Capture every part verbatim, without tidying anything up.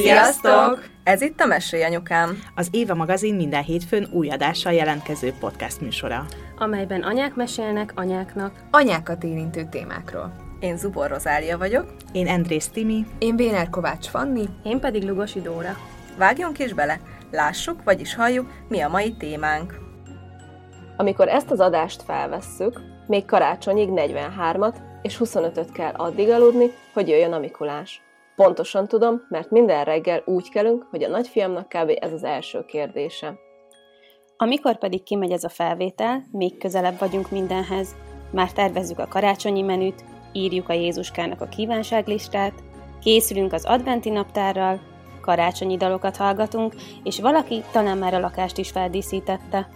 Sziasztok! Ez itt a Meséljanyukám, az Éva Magazin minden hétfőn új adással jelentkező podcast műsora, amelyben anyák mesélnek anyáknak anyákat érintő témákról. Én Zubor Rozália vagyok. Én András Timi. Én Bénár Kovács Fanni. Én pedig Lugosi Dóra. Vágjunk is bele! Lássuk, vagyis halljuk, mi a mai témánk. Amikor ezt az adást felvesszük, még karácsonyig negyvenhármat és huszonötöt kell addig aludni, hogy jöjjön a Mikulás. Pontosan tudom, mert minden reggel úgy kelünk, hogy a nagyfiamnak kb. Ez az első kérdése. Amikor pedig kimegy ez a felvétel, még közelebb vagyunk mindenhez. Már tervezzük a karácsonyi menüt, írjuk a Jézuskának a kívánságlistát, készülünk az adventi naptárral, karácsonyi dalokat hallgatunk, és valaki talán már a lakást is feldíszítette.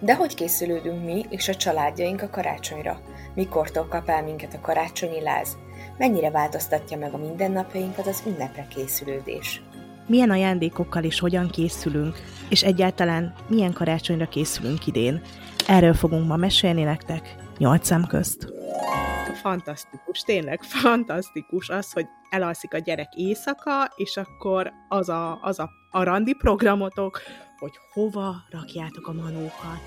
De hogy készülődünk mi és a családjaink a karácsonyra? Mikortól kap el minket a karácsonyi láz? Mennyire változtatja meg a mindennapjainkat az ünnepre készülődés? Milyen ajándékokkal és hogyan készülünk? És egyáltalán milyen karácsonyra készülünk idén? Erről fogunk ma mesélni nektek, nyolc szem közt. Fantasztikus, tényleg fantasztikus az, hogy elalszik a gyerek éjszaka, és akkor az a, az a, a randi programotok, hogy hova rakjátok a manókat,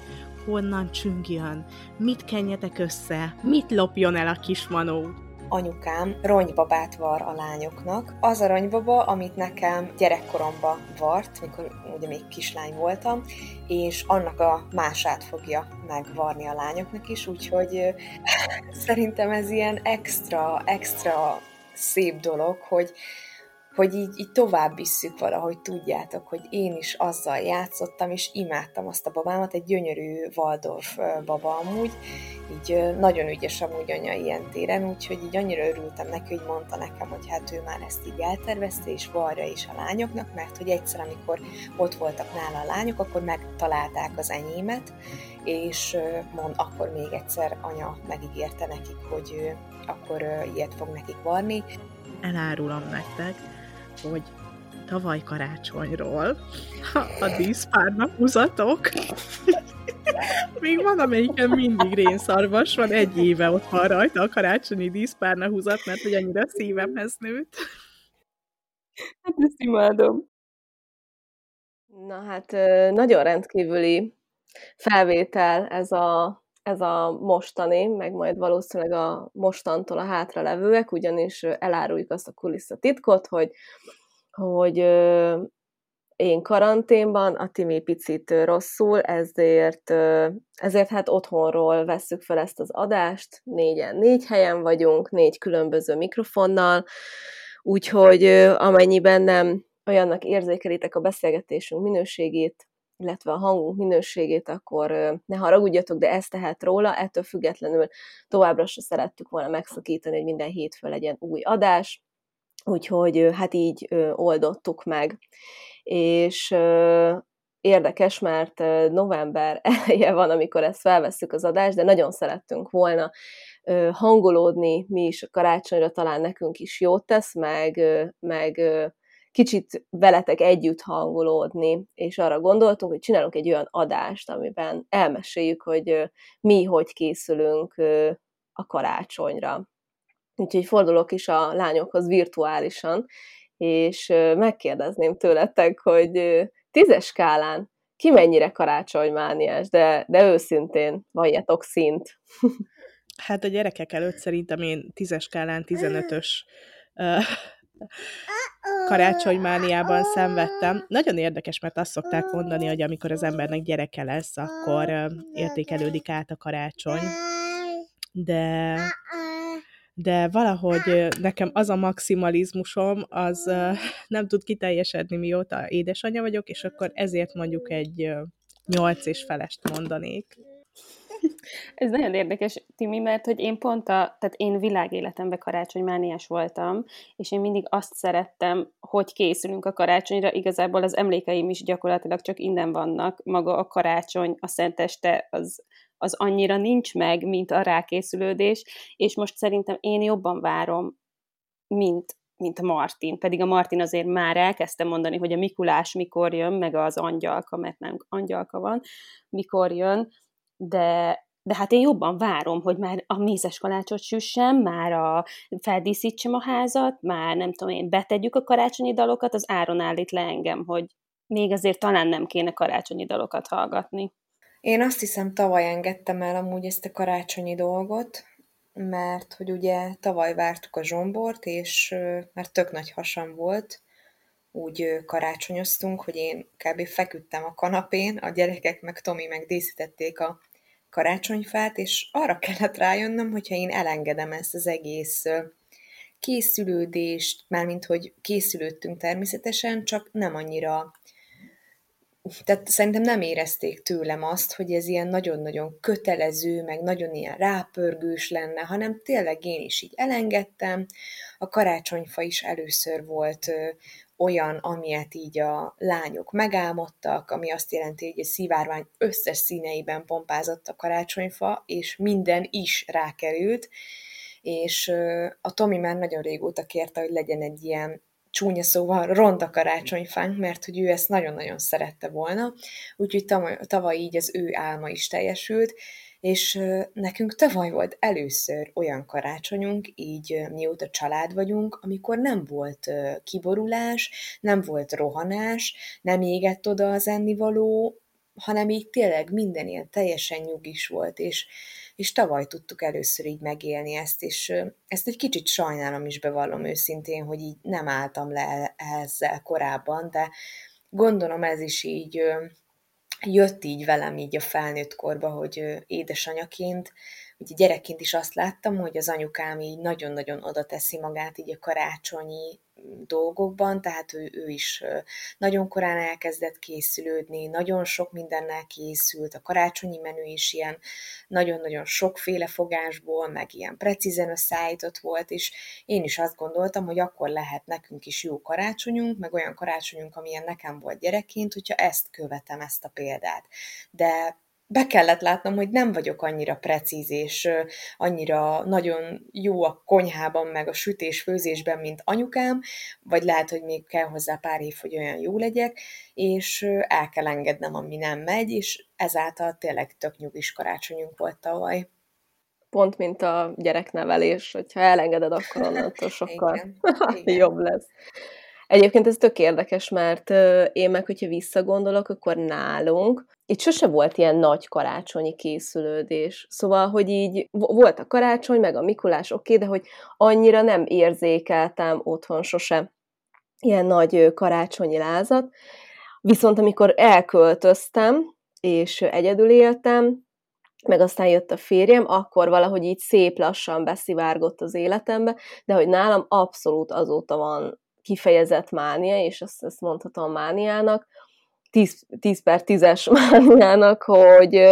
honnan csüngjön, mit kenjetek össze, mit lopjon el a kis manó. Anyukám ronybabát var a lányoknak. Az a ronybaba, amit nekem gyerekkoromban vart, mikor ugye még kislány voltam, és annak a mását fogja megvarni a lányoknak is, úgyhogy szerintem ez ilyen extra, extra szép dolog, hogy, hogy így, így tovább visszük valahogy, tudjátok, hogy én is azzal játszottam, és imádtam azt a babámat, egy gyönyörű Waldorf baba amúgy, így nagyon ügyes amúgy anya ilyen téren, úgyhogy így annyira örültem neki, hogy mondta nekem, hogy hát ő már ezt így eltervezte, és varja is a lányoknak, mert hogy egyszer, amikor ott voltak nála a lányok, akkor megtalálták az enyémet, és mond, akkor még egyszer anya megígérte nekik, hogy ő akkor ilyet fog nekik varni. Elárulom nektek, hogy tavaly karácsonyról a díszpárnak húzatok. Még van, amelyiken mindig rénszarvas van, egy éve ott van rajta a karácsonyi díszpárna húzat, mert hogy annyira a szívemhez nőtt. Hát ezt imádom. Na hát, nagyon rendkívüli felvétel ez a, ez a mostani, meg majd valószínűleg a mostantól a hátra levőek, ugyanis eláruljuk azt a kulisszatitkot, hogy, hogy én karanténban, a Timi picit rosszul, ezért, ezért hát otthonról vesszük fel ezt az adást, négyen, négy helyen vagyunk, négy különböző mikrofonnal, úgyhogy amennyiben nem olyannak érzékelitek a beszélgetésünk minőségét, illetve a hangunk minőségét, akkor ne haragudjatok, de ez tehet róla, ettől függetlenül továbbra se szerettük volna megszakítani, hogy minden hétfő legyen új adás, úgyhogy hát így oldottuk meg. És euh, érdekes, mert november eleje van, amikor ezt felvesszük az adást, de nagyon szerettünk volna euh, hangolódni mi is a karácsonyra, talán nekünk is jót tesz, meg, meg kicsit veletek együtt hangolódni, és arra gondoltunk, hogy csinálunk egy olyan adást, amiben elmeséljük, hogy euh, mi hogy készülünk euh, a karácsonyra. Úgyhogy fordulok is a lányokhoz virtuálisan, és megkérdezném tőletek, hogy tízes skálán ki mennyire karácsonymániás, de, de őszintén valljatok szint. Hát a gyerekek előtt szerintem én tízes skálán tizenötös uh, karácsonymániában szenvedtem. Nagyon érdekes, mert azt szokták mondani, hogy amikor az embernek gyereke lesz, akkor uh, értékelődik át a karácsony. De... de valahogy nekem az a maximalizmusom, az nem tud kiteljesedni, mióta édesanyja vagyok, és akkor ezért mondjuk egy nyolc és felest mondanék. Ez nagyon érdekes, Timi, mert hogy én pont a, tehát én világéletemben karácsonymániás voltam, és én mindig azt szerettem, hogy készülünk a karácsonyra, igazából az emlékeim is gyakorlatilag csak innen vannak, maga a karácsony, a szenteste, az az annyira nincs meg, mint a rákészülődés, és most szerintem én jobban várom, mint, mint a Martin. Pedig a Martin azért már elkezdte mondani, hogy a Mikulás mikor jön, meg az angyalka, mert nem angyalka van, mikor jön, de de hát én jobban várom, hogy már a mézes kalácsot süssem, már a, feldíszítsem a házat, már nem tudom én, betegyük a karácsonyi dalokat, az Áron állít le engem, hogy még azért talán nem kéne karácsonyi dalokat hallgatni. Én azt hiszem, tavaly engedtem el amúgy ezt a karácsonyi dolgot, mert hogy ugye tavaly vártuk a zsombort, és már tök nagy hasam volt, úgy karácsonyoztunk, hogy én kb. Feküdtem a kanapén, a gyerekek meg Tomi meg díszítették a karácsonyfát, és arra kellett rájönnöm, hogyha én elengedem ezt az egész készülődést, mármint hogy készülődtünk természetesen, csak nem annyira... Tehát szerintem nem érezték tőlem azt, hogy ez ilyen nagyon-nagyon kötelező, meg nagyon ilyen rápörgős lenne, hanem tényleg én is így elengedtem. A karácsonyfa is először volt olyan, amilyet így a lányok megálmodtak, ami azt jelenti, hogy egy szivárvány összes színeiben pompázott a karácsonyfa, és minden is rákerült, és a Tomi már nagyon régóta kérte, hogy legyen egy ilyen csúnya szóval ronda karácsonyfánk, mert hogy ő ezt nagyon-nagyon szerette volna, úgyhogy tavaly így az ő álma is teljesült, és nekünk tavaly volt először olyan karácsonyunk, így mióta család vagyunk, amikor nem volt kiborulás, nem volt rohanás, nem égett oda az ennivaló, hanem így tényleg minden ilyen teljesen nyugis volt, és, és tavaly tudtuk először így megélni ezt, és ezt egy kicsit sajnálom is, bevallom őszintén, hogy így nem álltam le ezzel korábban, de gondolom ez is így jött így velem így a felnőtt korba, hogy édesanyaként, ugye gyerekként is azt láttam, hogy az anyukám így nagyon-nagyon oda teszi magát így a karácsonyi dolgokban, tehát ő, ő is nagyon korán elkezdett készülődni, nagyon sok mindennel készült, a karácsonyi menü is ilyen nagyon-nagyon sokféle fogásból, meg ilyen precízen összeállított volt, és én is azt gondoltam, hogy akkor lehet nekünk is jó karácsonyunk, meg olyan karácsonyunk, amilyen nekem volt gyerekként, hogyha ezt követem, ezt a példát. De be kellett látnom, hogy nem vagyok annyira precíz, és annyira nagyon jó a konyhában, meg a sütés-főzésben, mint anyukám, vagy lehet, hogy még kell hozzá pár év, hogy olyan jó legyek, és el kell engednem, ami nem megy, és ezáltal tényleg tök nyugis karácsonyunk volt tavaly. Pont, mint a gyereknevelés, hogyha elengeded, akkor onnantól sokkal jobb lesz. Egyébként ez tök érdekes, mert én meg, hogyha visszagondolok, akkor nálunk itt sose volt ilyen nagy karácsonyi készülődés. Szóval, hogy így volt a karácsony, meg a Mikulás, oké, de hogy annyira nem érzékeltem otthon sose ilyen nagy karácsonyi lázat. Viszont amikor elköltöztem, és egyedül éltem, meg aztán jött a férjem, akkor valahogy így szép lassan beszivárgott az életembe, de hogy nálam abszolút azóta van kifejezett mánia, és ezt, ezt mondhatom mániának, tíz per tízes mániának, hogy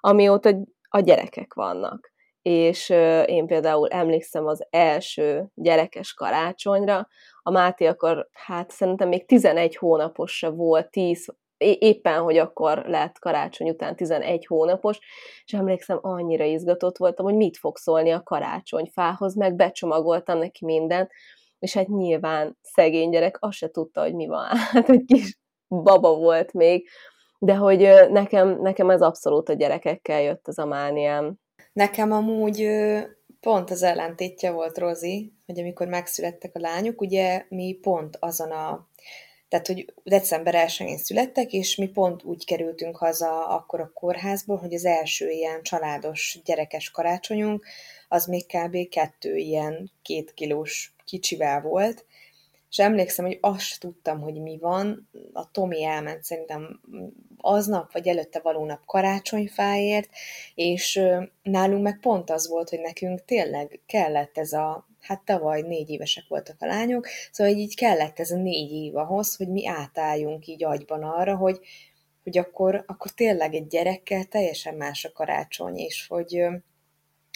amióta a gyerekek vannak. És én például emlékszem az első gyerekes karácsonyra, a Máté akkor, hát szerintem még tizenegy hónapos se volt, tíz, éppen, hogy akkor lett karácsony után tizenegy hónapos, és emlékszem, annyira izgatott voltam, hogy mit fog szólni a karácsonyfához, meg becsomagoltam neki mindent, és hát nyilván szegény gyerek azt se tudta, hogy mi van. Hát egy kis baba volt még, de hogy nekem, nekem ez abszolút a gyerekekkel jött az a mániám. Nekem amúgy pont az ellentétje volt, Rozi, hogy amikor megszülettek a lányok, ugye mi pont azon a... Tehát, hogy december elsején születtek, és mi pont úgy kerültünk haza akkor a kórházból, hogy az első ilyen családos gyerekes karácsonyunk, az még kb. kettő ilyen két kilós kicsivel volt, és emlékszem, hogy azt tudtam, hogy mi van, a Tomi elment szerintem aznap, vagy előtte való nap karácsonyfáért, és nálunk meg pont az volt, hogy nekünk tényleg kellett ez a, hát tavaly négy évesek voltak a lányok, szóval így kellett ez a négy év ahhoz, hogy mi átálljunk így agyban arra, hogy, hogy akkor, akkor tényleg egy gyerekkel teljesen más a karácsony, és hogy...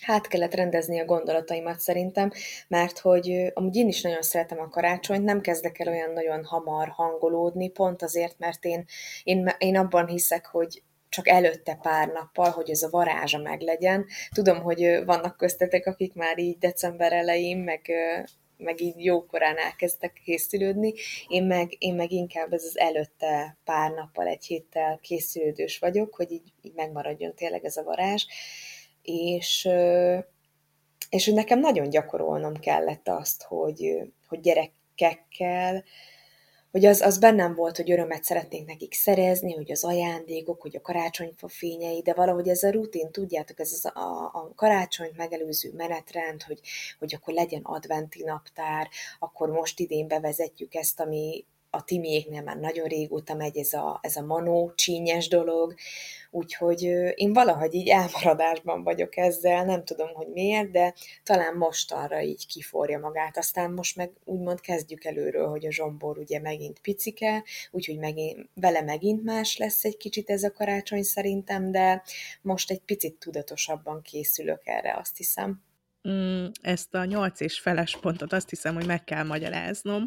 Hát kellett rendezni a gondolataimat szerintem, mert hogy amúgy én is nagyon szeretem a karácsonyt, nem kezdek el olyan nagyon hamar hangolódni, pont azért, mert én, én, én abban hiszek, hogy csak előtte pár nappal, hogy ez a varázsa meglegyen. Tudom, hogy vannak köztetek, akik már így december elején, meg, meg így jókorán elkezdtek készülődni, én meg, én meg inkább ez az előtte pár nappal, egy héttel készülődős vagyok, hogy így, így megmaradjon tényleg ez a varázs. és, és nekem nagyon gyakorolnom kellett azt, hogy, hogy gyerekekkel, hogy az, az bennem volt, hogy örömet szeretnék nekik szerezni, hogy az ajándékok, hogy a karácsonyfa fényei, de valahogy ez a rutin, tudjátok, ez az a, a karácsonyt megelőző menetrend, hogy, hogy akkor legyen adventi naptár, akkor most idén bevezetjük ezt, ami a Timiéknél már nagyon régóta megy, ez a, ez a manó csínyes dolog, úgyhogy én valahogy így elmaradásban vagyok ezzel, nem tudom, hogy miért, de talán mostanra így kiforja magát. Aztán most meg úgymond kezdjük előről, hogy a Zsombor ugye megint picike, úgyhogy megint, vele megint más lesz egy kicsit ez a karácsony szerintem, de most egy picit tudatosabban készülök erre, azt hiszem. Mm, ezt a nyolc és feles pontot azt hiszem, hogy meg kell magyaráznom.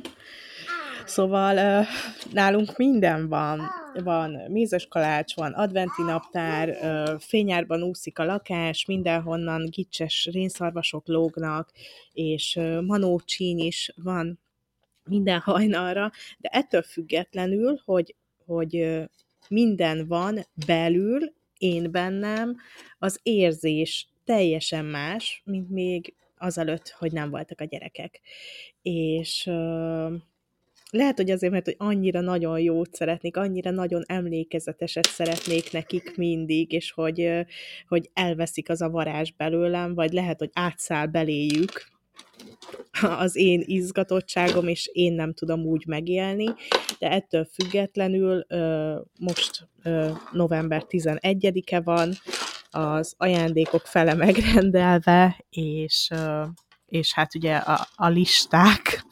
Szóval nálunk minden van. Van mézes kalács, van adventi naptár, fényárban úszik a lakás, mindenhonnan gicses rénszarvasok lógnak, és manócsíny is van minden hajnalra, de ettől függetlenül, hogy, hogy minden van belül, én bennem, az érzés teljesen más, mint még azelőtt, hogy nem voltak a gyerekek. És... lehet, hogy azért, mert hogy annyira nagyon jót szeretnék, annyira nagyon emlékezeteset szeretnék nekik mindig, és hogy, hogy elveszik az a varázs belőlem, vagy lehet, hogy átszáll beléjük az én izgatottságom, és én nem tudom úgy megélni, de ettől függetlenül most november tizenegyedike van, az ajándékok fele megrendelve, és, és hát ugye a, a listák...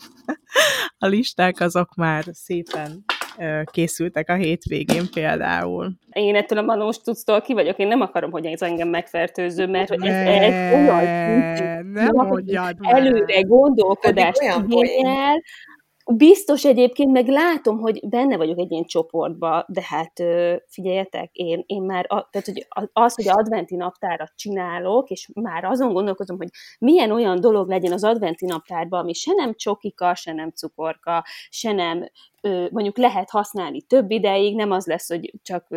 A listák azok már szépen ö, készültek a hétvégén például. Én ettől a manós cucctól ki vagyok, én nem akarom, hogy ez engem megfertőző, mert hogy ez, ez olyan nem nem mondjad, előre gondolkodást igényel. Biztos egyébként, meg látom, hogy benne vagyok egy ilyen csoportban, de hát figyeljetek, én, én már, a, tehát hogy az, hogy adventi naptárat csinálok, és már azon gondolkozom, hogy milyen olyan dolog legyen az adventi naptárban, ami se nem csokika, se nem cukorka, se nem mondjuk lehet használni több ideig, nem az lesz, hogy csak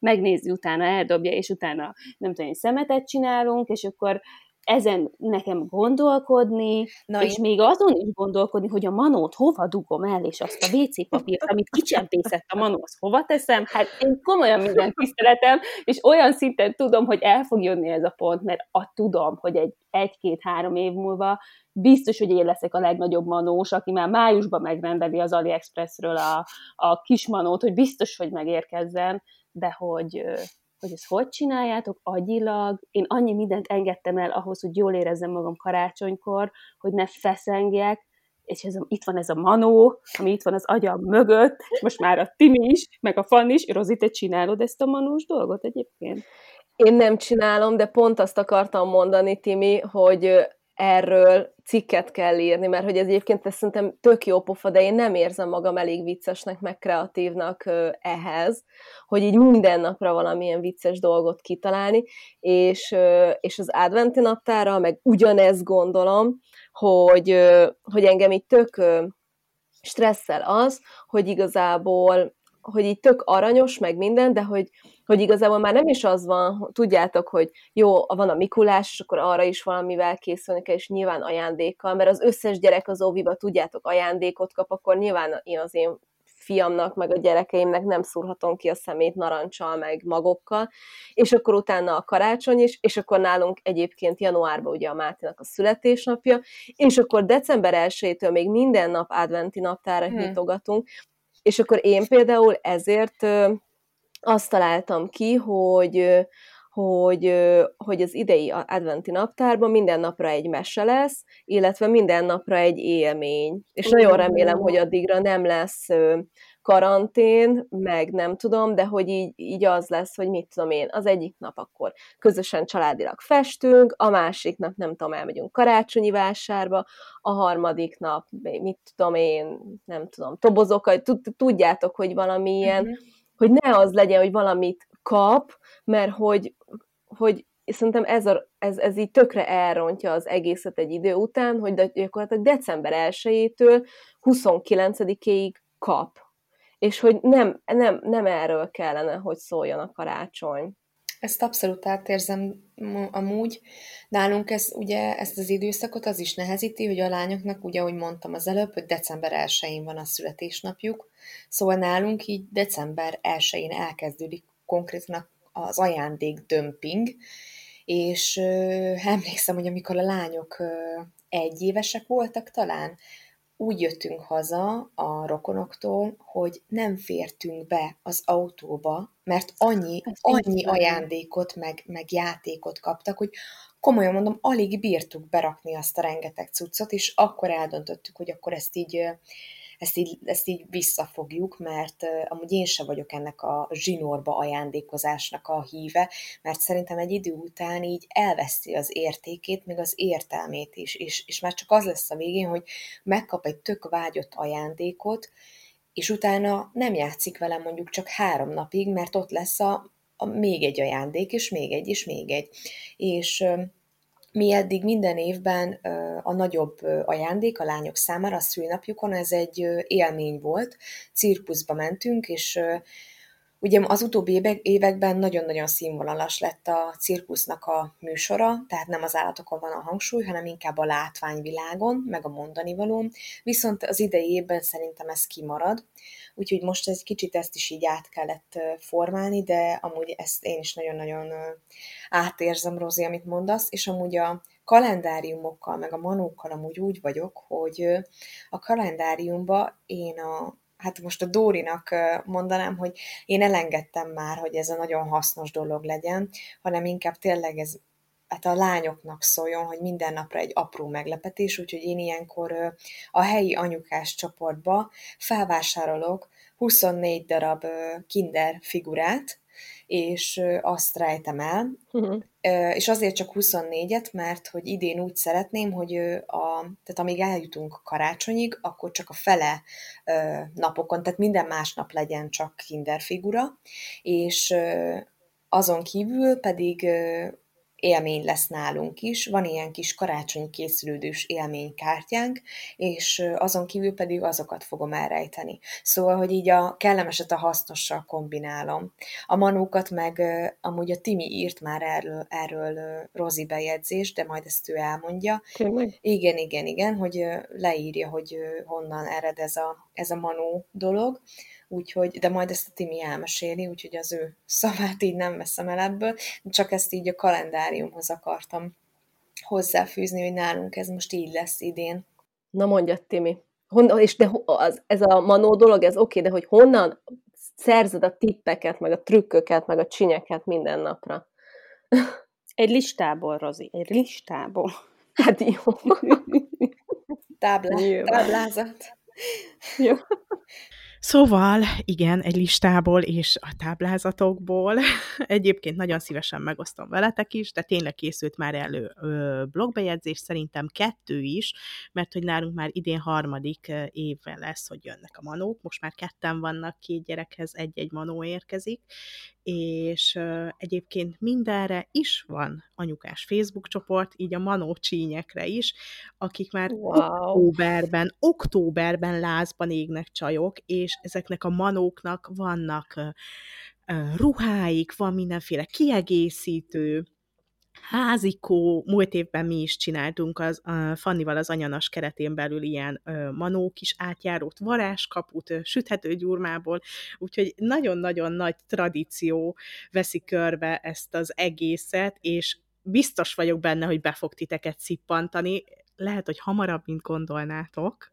megnézi, utána eldobja, és utána nem tudom, szemetet csinálunk, és akkor ezen nekem gondolkodni, na és én... még azon is gondolkodni, hogy a manót hova dugom el, és azt a vé cé papírt, amit kicsempészett a manó, azt hova teszem, hát én komolyan minden tiszteletem, és olyan szinten tudom, hogy el fog jönni ez a pont, mert azt tudom, hogy egy egy-két-három év múlva biztos, hogy én leszek a legnagyobb manós, aki már májusban megrendeli az AliExpressről a, a kis manót, hogy biztos, hogy megérkezzen, de hogy... hogy ezt hogy csináljátok agyilag, én annyi mindent engedtem el ahhoz, hogy jól érezzem magam karácsonykor, hogy ne feszengjek, és ez a, itt van ez a manó, ami itt van az agyam mögött, és most már a Timi is, meg a Fanni is. Rozi, te csinálod ezt a manós dolgot egyébként? Én nem csinálom, de pont azt akartam mondani, Timi, hogy erről cikket kell írni, mert hogy ez egyébként ez szerintem tök jó pofa, de én nem érzem magam elég viccesnek, meg kreatívnak ehhez, hogy így minden napra valamilyen vicces dolgot kitalálni, és, és az adventi naptára, meg ugyanezt gondolom, hogy, hogy engem így tök stresszel az, hogy igazából hogy így tök aranyos, meg minden, de hogy, hogy igazából már nem is az van, tudjátok, hogy jó, van a Mikulás, és akkor arra is valamivel készülni kell, és nyilván ajándékkal, mert az összes gyerek az óviba, tudjátok, ajándékot kap, akkor nyilván én az én fiamnak, meg a gyerekeimnek nem szúrhatom ki a szemét narancsal, meg magokkal, és akkor utána a karácsony is, és akkor nálunk egyébként januárban ugye a Máténak a születésnapja, és akkor december elsejétől még minden nap adventi naptára hmm. nyitogatunk. És akkor én például ezért azt találtam ki, hogy, hogy, hogy az idei adventi naptárban minden napra egy mese lesz, illetve minden napra egy élmény. És nagyon remélem, hogy addigra nem lesz karantén, meg nem tudom, de hogy így, így az lesz, hogy mit tudom én, az egyik nap akkor közösen családilag festünk, a másik nap nem tudom, elmegyünk karácsonyi vásárba, a harmadik nap, mit tudom én, nem tudom, tobozokat, tudjátok, hogy valamilyen, mm-hmm. hogy ne az legyen, hogy valamit kap, mert hogy, hogy szerintem ez, a, ez, ez így tökre elrontja az egészet egy idő után, hogy de, gyakorlatilag december elsejétől huszonkilencedikéig kap. És hogy nem, nem, nem erről kellene, hogy szóljon a karácsony. Ezt abszolút átérzem amúgy. Nálunk ez, ugye, ezt az időszakot az is nehezíti, hogy a lányoknak, ugye, ahogy mondtam az előbb, hogy december elsején van a születésnapjuk, szóval nálunk így december elsején elkezdődik konkrétan az ajándékdömping, és ö, emlékszem, hogy amikor a lányok ö, egyévesek voltak talán, úgy jöttünk haza a rokonoktól, hogy nem fértünk be az autóba, mert annyi, annyi ajándékot, meg, meg játékot kaptak, hogy komolyan mondom, alig bírtuk berakni azt a rengeteg cuccot, és akkor eldöntöttük, hogy akkor ezt így, ezt így, ezt így visszafogjuk, mert amúgy én sem vagyok ennek a zsinórba ajándékozásnak a híve, mert szerintem egy idő után így elveszi az értékét, még az értelmét is, és, és már csak az lesz a végén, hogy megkap egy tök vágyott ajándékot, és utána nem játszik vele mondjuk csak három napig, mert ott lesz a, a még egy ajándék, és még egy, és még egy. És ö, mi eddig minden évben ö, a nagyobb ajándék a lányok számára a szülinapjukon, ez egy ö, élmény volt, cirkuszba mentünk, és ö, ugye az utóbbi években nagyon-nagyon színvonalas lett a cirkusznak a műsora, tehát nem az állatokon van a hangsúly, hanem inkább a látványvilágon, meg a mondani valóm, viszont az idei évben szerintem ez kimarad, úgyhogy most egy kicsit ezt is így át kellett formálni, de amúgy ezt én is nagyon-nagyon átérzem, Rozi, amit mondasz, és amúgy a kalendáriumokkal, meg a manókkal amúgy úgy vagyok, hogy a kalendáriumba én a hát most a Dórinak mondanám, hogy én elengedtem már, hogy ez a nagyon hasznos dolog legyen, hanem inkább tényleg ez hát a lányoknak szóljon, hogy minden napra egy apró meglepetés, úgyhogy én ilyenkor a helyi anyukás csoportba felvásárolok huszonnégy darab kinder figurát, és azt rejtem el, uh-huh. És azért csak huszonnégyet, mert hogy idén úgy szeretném, hogy a, tehát amíg eljutunk karácsonyig, akkor csak a fele napokon, tehát minden másnap legyen csak kinderfigura, és azon kívül pedig élmény lesz nálunk is, van ilyen kis karácsonyi készülődős élménykártyánk, és azon kívül pedig azokat fogom elrejteni. Szóval, hogy így a kellemeset a hasznossal kombinálom. A manókat meg, amúgy a Timi írt már erről, erről Rozi bejegyzést, de majd ezt ő elmondja. Tényleg? Igen, igen, igen, hogy leírja, hogy honnan ered ez a, ez a manó dolog. Úgyhogy, de majd ezt a Timi elmeséli, úgyhogy az ő szavát így nem veszem el ebből, csak ezt így a kalendáriumhoz akartam hozzáfűzni, hogy nálunk ez most így lesz idén. Na mondjad, Timi. Honnan, és de az, ez a manó dolog, ez oké, de hogy honnan szerzed a tippeket, meg a trükköket, meg a csinyeket minden napra? Egy listából, Rozi, egy listából. Hát jó. Táblá, táblázat. Jó. Szóval, igen, egy listából és a táblázatokból. Egyébként nagyon szívesen megosztom veletek is, de tényleg készült már elő blogbejegyzés, szerintem kettő is, mert hogy nálunk már idén harmadik évvel lesz, hogy jönnek a manók. Most már ketten vannak, két gyerekhez egy-egy manó érkezik, és egyébként mindenre is van anyukás Facebook csoport, így a manó csínyekre is, akik már wow. októberben, októberben lázban égnek csajok, és ezeknek a manóknak vannak ruháik, van mindenféle kiegészítő, házikó, múlt évben mi is csináltunk az, a Fannival az anyanas keretén belül ilyen ö, manó kis átjárót, varázskaput, ö, süthető gyurmából, úgyhogy nagyon-nagyon nagy tradíció veszi körbe ezt az egészet, és biztos vagyok benne, hogy be fog titeket szippantani, lehet, hogy hamarabb, mint gondolnátok,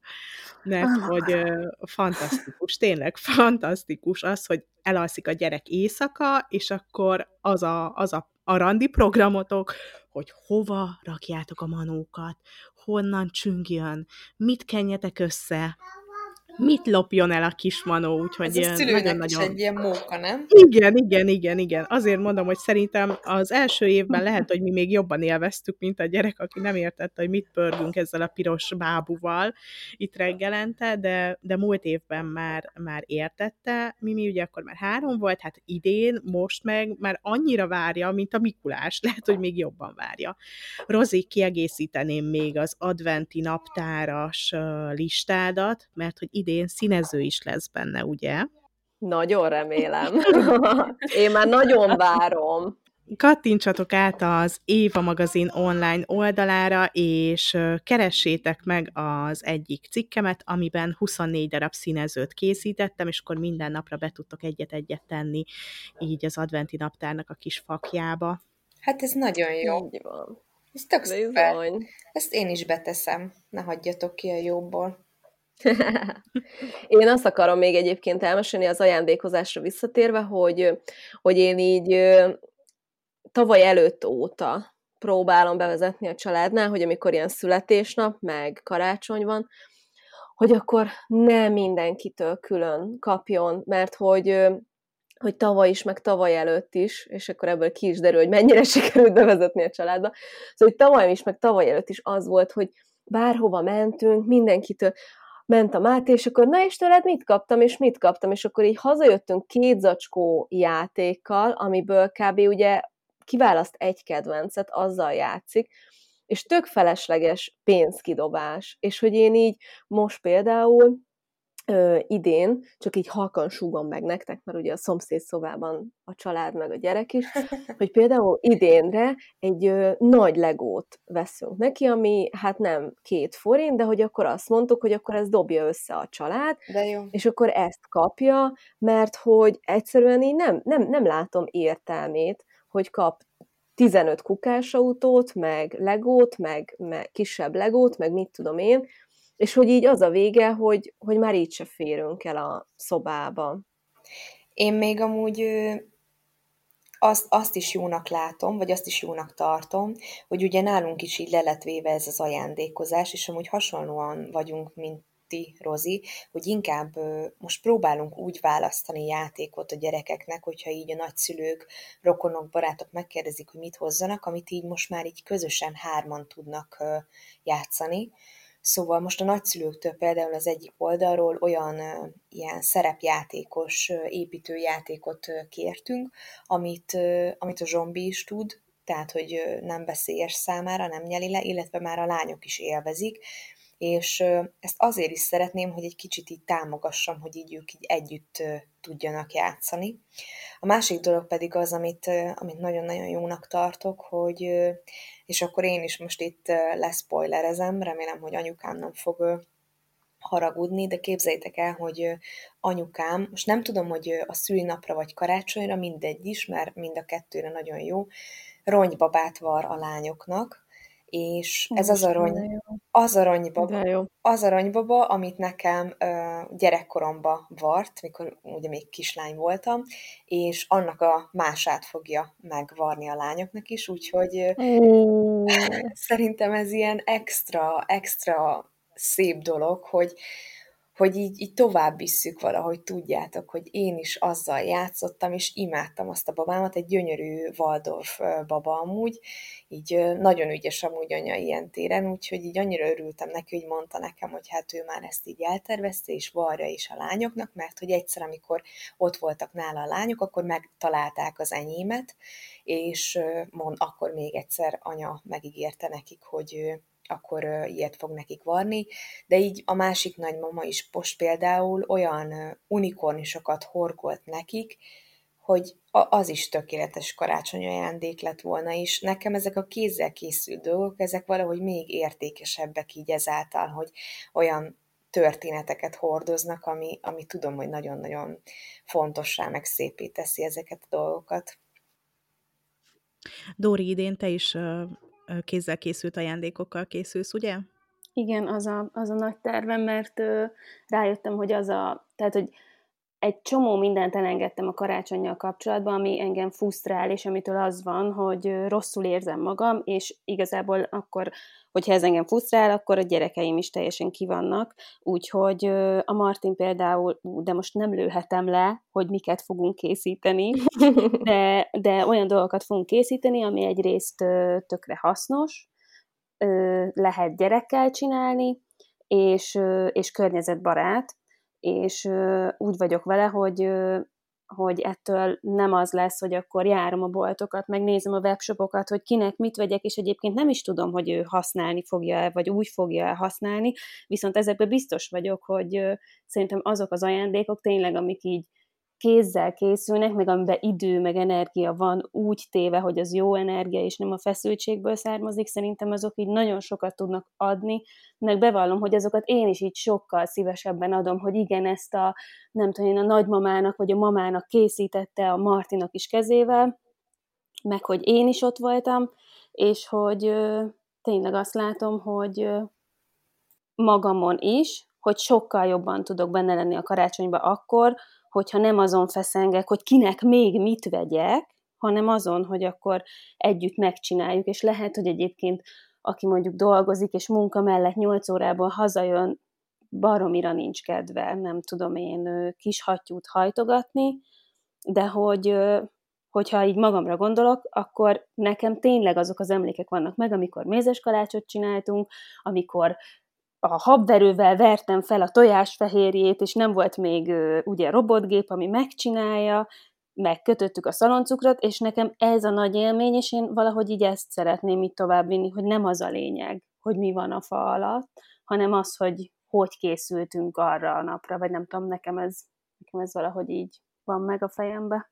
mert hogy ö, fantasztikus, tényleg fantasztikus az, hogy elalszik a gyerek éjszaka, és akkor az a, az a a randi programotok, hogy hova rakjátok a manókat, honnan csüngjön, mit kenjetek össze, mit lopjon el a kis manó, úgyhogy ez a szülőnek nagyon-nagyon... is egy ilyen móka, nem? Igen, igen, igen, igen. Azért mondom, hogy szerintem az első évben lehet, hogy mi még jobban élveztük, mint a gyerek, aki nem értette, hogy mit pörgünk ezzel a piros bábúval itt reggelente, de, de múlt évben már, már értette. Mimi ugye akkor már három volt, hát idén, most meg már annyira várja, mint a Mikulás. Lehet, hogy még jobban várja. Rozi, kiegészíteném még az adventi naptáras listádat, mert hogy idén színező is lesz benne, ugye? Nagyon remélem. Én már nagyon várom. kattintsatok át az Éva Magazin online oldalára, és keressétek meg az egyik cikkemet, amiben huszonnégy darab színezőt készítettem, és akkor minden napra be tudtok egyet-egyet tenni így az adventi naptárnak a kis fakjába. Hát ez nagyon jó. Így van. Ez tök szuper. Ezt én is beteszem. Ne hagyjatok ki a jóból. Én azt akarom még egyébként elmesélni az ajándékozásra visszatérve, hogy, hogy én így tavaly előtt óta próbálom bevezetni a családnál, hogy amikor ilyen születésnap, meg karácsony van, hogy akkor ne mindenkitől külön kapjon, mert hogy, hogy tavaly is, meg tavaly előtt is, és akkor ebből ki is derül, hogy mennyire sikerült bevezetni a családba. Szóval, hogy tavaly is, meg tavaly előtt is az volt, hogy bárhova mentünk, mindenkitől ment a Máté, és akkor na és tőled mit kaptam, és mit kaptam, és akkor így hazajöttünk két zacskó játékkal, amiből kb. Ugye kiválaszt egy kedvencet, azzal játszik, és tök felesleges pénzkidobás. És hogy én így most például ö, idén, csak így halkan súgom meg nektek, mert ugye a szomszéd szobában a család meg a gyerek is, hogy például idénre egy ö, nagy legót veszünk neki, ami hát nem két forint, de hogy akkor azt mondtuk, hogy akkor ez dobja össze a család, és akkor ezt kapja, mert hogy egyszerűen így nem, nem, nem látom értelmét, hogy kap tizenöt kukásautót, meg legót, meg, meg kisebb legót, meg mit tudom én, és hogy így az a vége, hogy, hogy már így se férünk el a szobába. Én még amúgy azt, azt is jónak látom, vagy azt is jónak tartom, hogy ugye nálunk is így le lett véve ez az ajándékozás, és amúgy hasonlóan vagyunk, mint ti, Rozi, hogy inkább most próbálunk úgy választani játékot a gyerekeknek, hogyha így a nagyszülők, rokonok, barátok megkérdezik, hogy mit hozzanak, amit így most már így közösen hárman tudnak játszani. Szóval most a nagyszülőktől például az egyik oldalról olyan ilyen szerepjátékos építőjátékot kértünk, amit, amit a zombi is tud, tehát hogy nem veszélyes számára, nem nyeli le, illetve már a lányok is élvezik, és ezt azért is szeretném, hogy egy kicsit így támogassam, hogy így ők így együtt tudjanak játszani. A másik dolog pedig az, amit, amit nagyon-nagyon jónak tartok, hogy, és akkor én is most itt leszpoilerezem, remélem, hogy anyukám nem fog haragudni, de képzeljétek el, hogy anyukám, most nem tudom, hogy a szülinapra vagy karácsonyra, mindegy is, mert mind a kettőre nagyon jó, rongy babát var a lányoknak, és ez az arany, az aranybaba, az aranybaba, amit nekem gyerekkoromban vart, mikor ugye még kislány voltam, és annak a mását fogja megvarni a lányoknak is, úgyhogy mm. szerintem ez ilyen extra, extra szép dolog, hogy, hogy így, így tovább visszük valahogy, tudjátok, hogy én is azzal játszottam, és imádtam azt a babámat, egy gyönyörű Waldorf baba amúgy, így nagyon ügyes amúgy anya ilyen téren, úgyhogy így annyira örültem neki, hogy mondta nekem, hogy hát ő már ezt így eltervezte, és varja is a lányoknak, mert hogy egyszer, amikor ott voltak nála a lányok, akkor megtalálták az enyémet, és mond, akkor még egyszer anya megígérte nekik, hogy akkor ilyet fog nekik varni, de így a másik nagymama is most például olyan unikornisokat horgolt nekik, hogy az is tökéletes karácsony ajándék lett volna, és nekem ezek a kézzel készült dolgok, ezek valahogy még értékesebbek így ezáltal, hogy olyan történeteket hordoznak, ami, ami tudom, hogy nagyon-nagyon fontossá meg szépé teszi ezeket a dolgokat. Dóri, idén te is kézzel készült ajándékokkal készülsz, ugye? Igen, az a, az a nagy tervem, mert ö, rájöttem, hogy az a... Tehát, hogy egy csomó mindent elengedtem a karácsonnyal kapcsolatban, ami engem frusztrál, és amitől az van, hogy rosszul érzem magam, és igazából akkor, hogyha ez engem frusztrál, akkor a gyerekeim is teljesen kivannak. Úgyhogy a Martin például, de most nem lőhetem le, hogy miket fogunk készíteni, de, de olyan dolgokat fogunk készíteni, ami egyrészt tökre hasznos, lehet gyerekkel csinálni, és, és környezetbarát, és ö, úgy vagyok vele, hogy, ö, hogy ettől nem az lesz, hogy akkor járom a boltokat, megnézem a webshopokat, hogy kinek mit vegyek, és egyébként nem is tudom, hogy ő használni fogja-e, vagy úgy fogja-e használni, viszont ezekben biztos vagyok, hogy ö, szerintem azok az ajándékok tényleg, amik így kézzel készülnek, meg amiben idő, meg energia van úgy téve, hogy az jó energia, és nem a feszültségből származik, szerintem azok így nagyon sokat tudnak adni, meg bevallom, hogy azokat én is így sokkal szívesebben adom, hogy igen, ezt a, nem tudom én, a nagymamának, vagy a mamának készítette a Martinak is kezével, meg hogy én is ott voltam, és hogy ö, tényleg azt látom, hogy ö, magamon is, hogy sokkal jobban tudok benne lenni a karácsonyba akkor, hogyha nem azon feszengek, hogy kinek még mit vegyek, hanem azon, hogy akkor együtt megcsináljuk, és lehet, hogy egyébként aki mondjuk dolgozik, és munka mellett nyolc órából hazajön, baromira nincs kedve, nem tudom én kis hattyút hajtogatni, de hogy, hogyha így magamra gondolok, akkor nekem tényleg azok az emlékek vannak meg, amikor mézeskalácsot csináltunk, amikor a habverővel vertem fel a tojásfehérjét, és nem volt még ugye robotgép, ami megcsinálja, megkötöttük a szaloncukrot, és nekem ez a nagy élmény, és én valahogy így ezt szeretném így továbbvinni, hogy nem az a lényeg, hogy mi van a fa alatt, hanem az, hogy hogy készültünk arra a napra, vagy nem tudom, nekem ez, nekem ez valahogy így van meg a fejembe.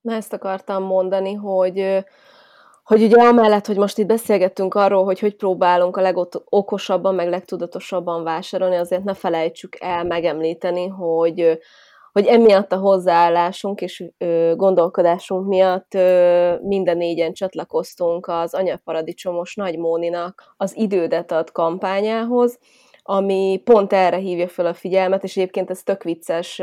Na, ezt akartam mondani, hogy hogy ugye amellett, hogy most itt beszélgettünk arról, hogy hogy próbálunk a legokosabban, meg legtudatosabban vásárolni, azért ne felejtsük el megemlíteni, hogy, hogy emiatt a hozzáállásunk és gondolkodásunk miatt minden négyen csatlakoztunk az Anya Paradicsomos Nagy Móninak az Idődet ad kampányához, ami pont erre hívja fel a figyelmet, és egyébként ez tök vicces,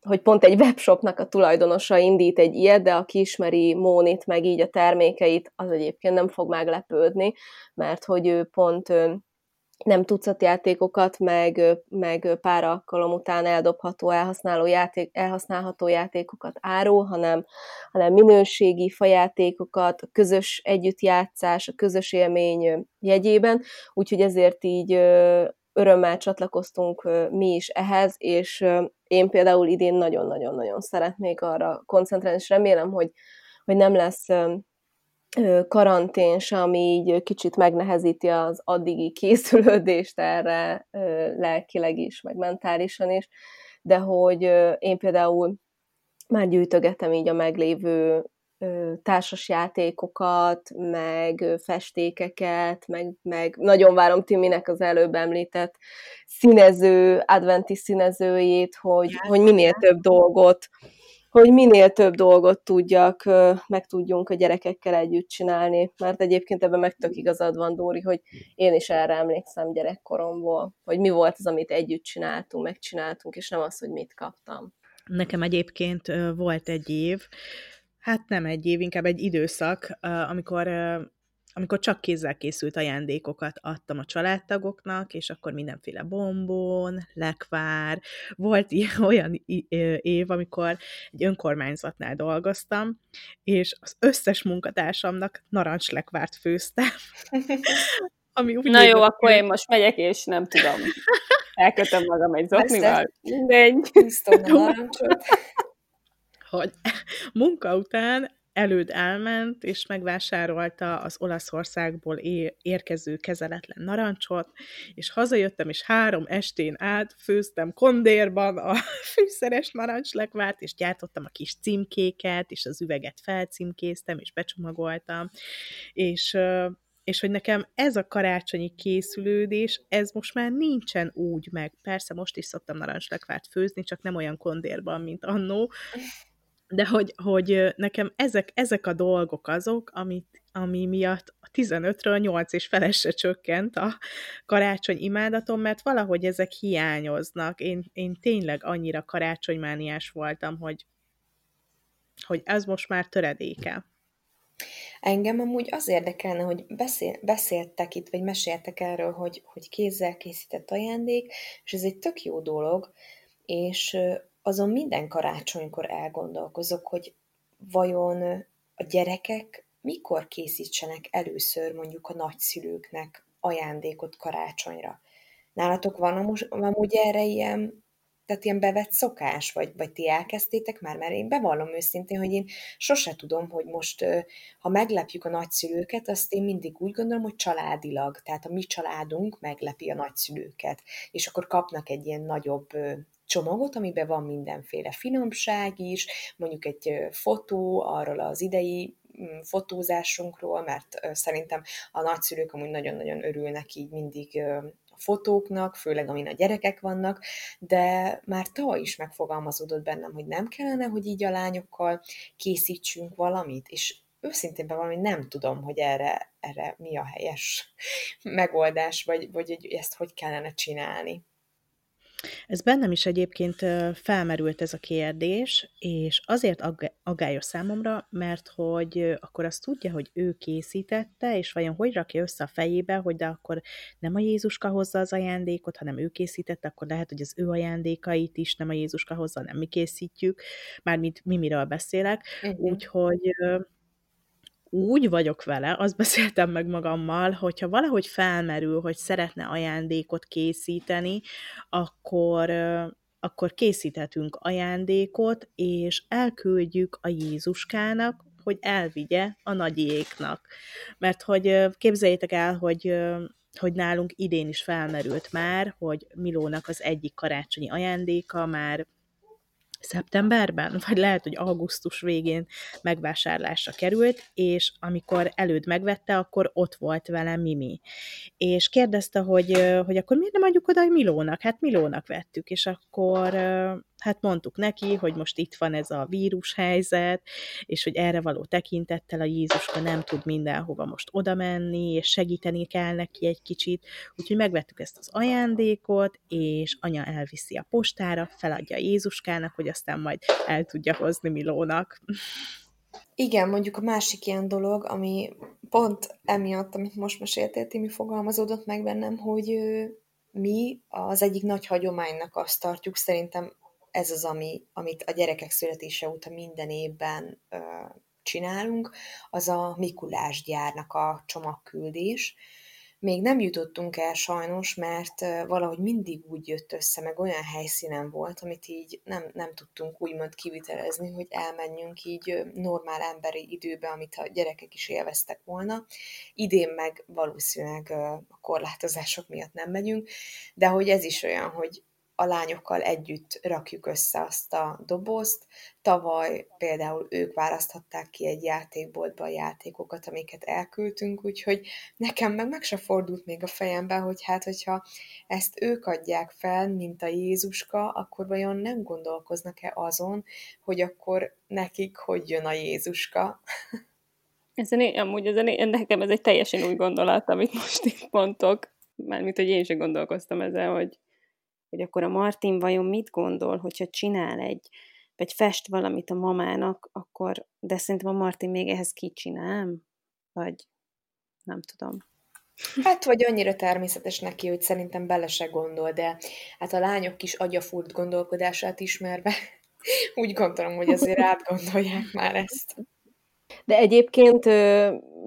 hogy pont egy webshopnak a tulajdonosa indít egy ilyet, de aki ismeri Mónit, meg így a termékeit, az egyébként nem fog meglepődni, mert hogy ő pont nem tucat játékokat, meg, meg pár alkalom után eldobható, elhasználó játék, elhasználható játékokat árul, hanem, hanem minőségi fajátékokat, a közös együttjátszás, a közös élmény jegyében, úgyhogy ezért így örömmel csatlakoztunk mi is ehhez, és én például idén nagyon-nagyon-nagyon szeretnék arra koncentrálni, és remélem, hogy, hogy nem lesz karantén sem, ami így kicsit megnehezíti az addigi készülődést erre lelkileg is, meg mentálisan is, de hogy én például már gyűjtögetem így a meglévő társas játékokat, meg festékeket, meg, meg nagyon várom Timinek az előbb említett színező, adventi színezőjét, hogy, hogy minél több dolgot, hogy minél több dolgot tudjak, meg tudjunk a gyerekekkel együtt csinálni, mert egyébként ebben meg tök igazad van, Dóri, hogy én is erre emlékszem gyerekkoromból, hogy mi volt az, amit együtt csináltunk, megcsináltunk, és nem az, hogy mit kaptam. Nekem egyébként volt egy év, hát nem egy év, inkább egy időszak, amikor, amikor csak kézzel készült ajándékokat adtam a családtagoknak, és akkor mindenféle bombon, lekvár. Volt olyan év, amikor egy önkormányzatnál dolgoztam, és az összes munkatársamnak narancslekvárt főztem. Ami úgy na jó, érdekel. Akkor én most megyek, és nem tudom. Elkötöm magam egy zoknival. Mindegy. Tisztom a narancsot. Hogy munka után előd elment, és megvásárolta az Olaszországból érkező kezeletlen narancsot, és hazajöttem, és három estén át főztem kondérban a fűszeres narancslekvárt, és gyártottam a kis címkéket, és az üveget felcímkéztem, és becsomagoltam, és... és hogy nekem ez a karácsonyi készülődés, ez most már nincsen úgy meg. Persze most is szoktam narancslekvárt főzni, csak nem olyan kondérban, mint annó, de hogy, hogy nekem ezek, ezek a dolgok azok, amit, ami miatt a tizenötről nyolc és felesre csökkent a karácsony imádatom, mert valahogy ezek hiányoznak. Én, én tényleg annyira karácsonymániás voltam, hogy, hogy ez most már töredéke. Engem amúgy az érdekelne, hogy beszél, beszéltek itt, vagy meséltek erről, hogy, hogy kézzel készített ajándék, és ez egy tök jó dolog, és azon minden karácsonykor elgondolkozok, hogy vajon a gyerekek mikor készítsenek először mondjuk a nagyszülőknek ajándékot karácsonyra. Nálatok van amúgy erre ilyen Tehát ilyen bevett szokás, vagy, vagy ti elkezdtétek már, mert én bevallom őszintén, hogy én sose tudom, hogy most, ha meglepjük a nagyszülőket, azt én mindig úgy gondolom, hogy családilag, tehát a mi családunk meglepi a nagyszülőket, és akkor kapnak egy ilyen nagyobb csomagot, amiben van mindenféle finomság is, mondjuk egy fotó arról az idei fotózásunkról, mert szerintem a nagyszülők amúgy nagyon-nagyon örülnek így mindig a fotóknak, főleg amin a gyerekek vannak, de már tavaly is megfogalmazódott bennem, hogy nem kellene, hogy így a lányokkal készítsünk valamit, és őszintén valami nem tudom, hogy erre, erre mi a helyes megoldás, vagy, vagy ezt hogy kellene csinálni. Ez bennem is egyébként felmerült ez a kérdés, és azért aggályos számomra, mert hogy akkor azt tudja, hogy ő készítette, és vajon hogy rakja össze a fejébe, hogy de akkor nem a Jézuska hozza az ajándékot, hanem ő készítette, akkor lehet, hogy az ő ajándékait is nem a Jézuska hozza, nem mi készítjük, mármint mi miről beszélek, uh-huh. úgyhogy... Úgy vagyok vele, azt beszéltem meg magammal, hogyha valahogy felmerül, hogy szeretne ajándékot készíteni, akkor, akkor készíthetünk ajándékot, és elküldjük a Jézuskának, hogy elvigye a nagyiéknak. Mert hogy képzeljétek el, hogy... hogy nálunk idén is felmerült már, hogy Milónak az egyik karácsonyi ajándéka már szeptemberben, vagy lehet, hogy augusztus végén megvásárlásra került, és amikor előd megvette, akkor ott volt vele Mimi. És kérdezte, hogy, hogy akkor miért nem adjuk oda Milónak? Hát Milónak vettük, és akkor hát mondtuk neki, hogy most itt van ez a vírushelyzet, és hogy erre való tekintettel a Jézuska nem tud mindenhova most oda menni, és segíteni kell neki egy kicsit. Úgyhogy megvettük ezt az ajándékot, és anya elviszi a postára, feladja Jézuskának, hogy aztán majd el tudja hozni Milónak. Igen, mondjuk a másik ilyen dolog, ami pont emiatt, amit most meséltél, Timi, fogalmazódott meg bennem, hogy mi az egyik nagy hagyománynak azt tartjuk, szerintem ez az, ami, amit a gyerekek születése óta minden évben ö, csinálunk, az a Mikulás gyárnak a csomagküldés. Még nem jutottunk el sajnos, mert valahogy mindig úgy jött össze, meg olyan helyszínen volt, amit így nem, nem tudtunk úgymond kivitelezni, hogy elmenjünk így normál emberi időbe, amit a gyerekek is élveztek volna. Idén meg valószínűleg a korlátozások miatt nem megyünk, de hogy ez is olyan, hogy a lányokkal együtt rakjuk össze azt a dobozt. Tavaly például ők választhatták ki egy játékboltba a játékokat, amiket elküldtünk, úgyhogy nekem meg meg se fordult még a fejemben, hogy hát, hogyha ezt ők adják fel, mint a Jézuska, akkor vajon nem gondolkoznak-e azon, hogy akkor nekik hogy jön a Jézuska? Ezen én, amúgy ezen én, nekem ez egy teljesen új gondolat, amit most itt mondtok. Mármint, hogy én sem gondolkoztam ezen, hogy hogy akkor a Martin vajon mit gondol, hogyha csinál egy, vagy fest valamit a mamának, akkor, de szerintem a Martin még ehhez kicsinál, vagy nem tudom. Hát, vagy annyira természetes neki, hogy szerintem bele se gondol, de hát a lányok kis agyafurt gondolkodását ismerve úgy gondolom, hogy azért átgondolják már ezt. De egyébként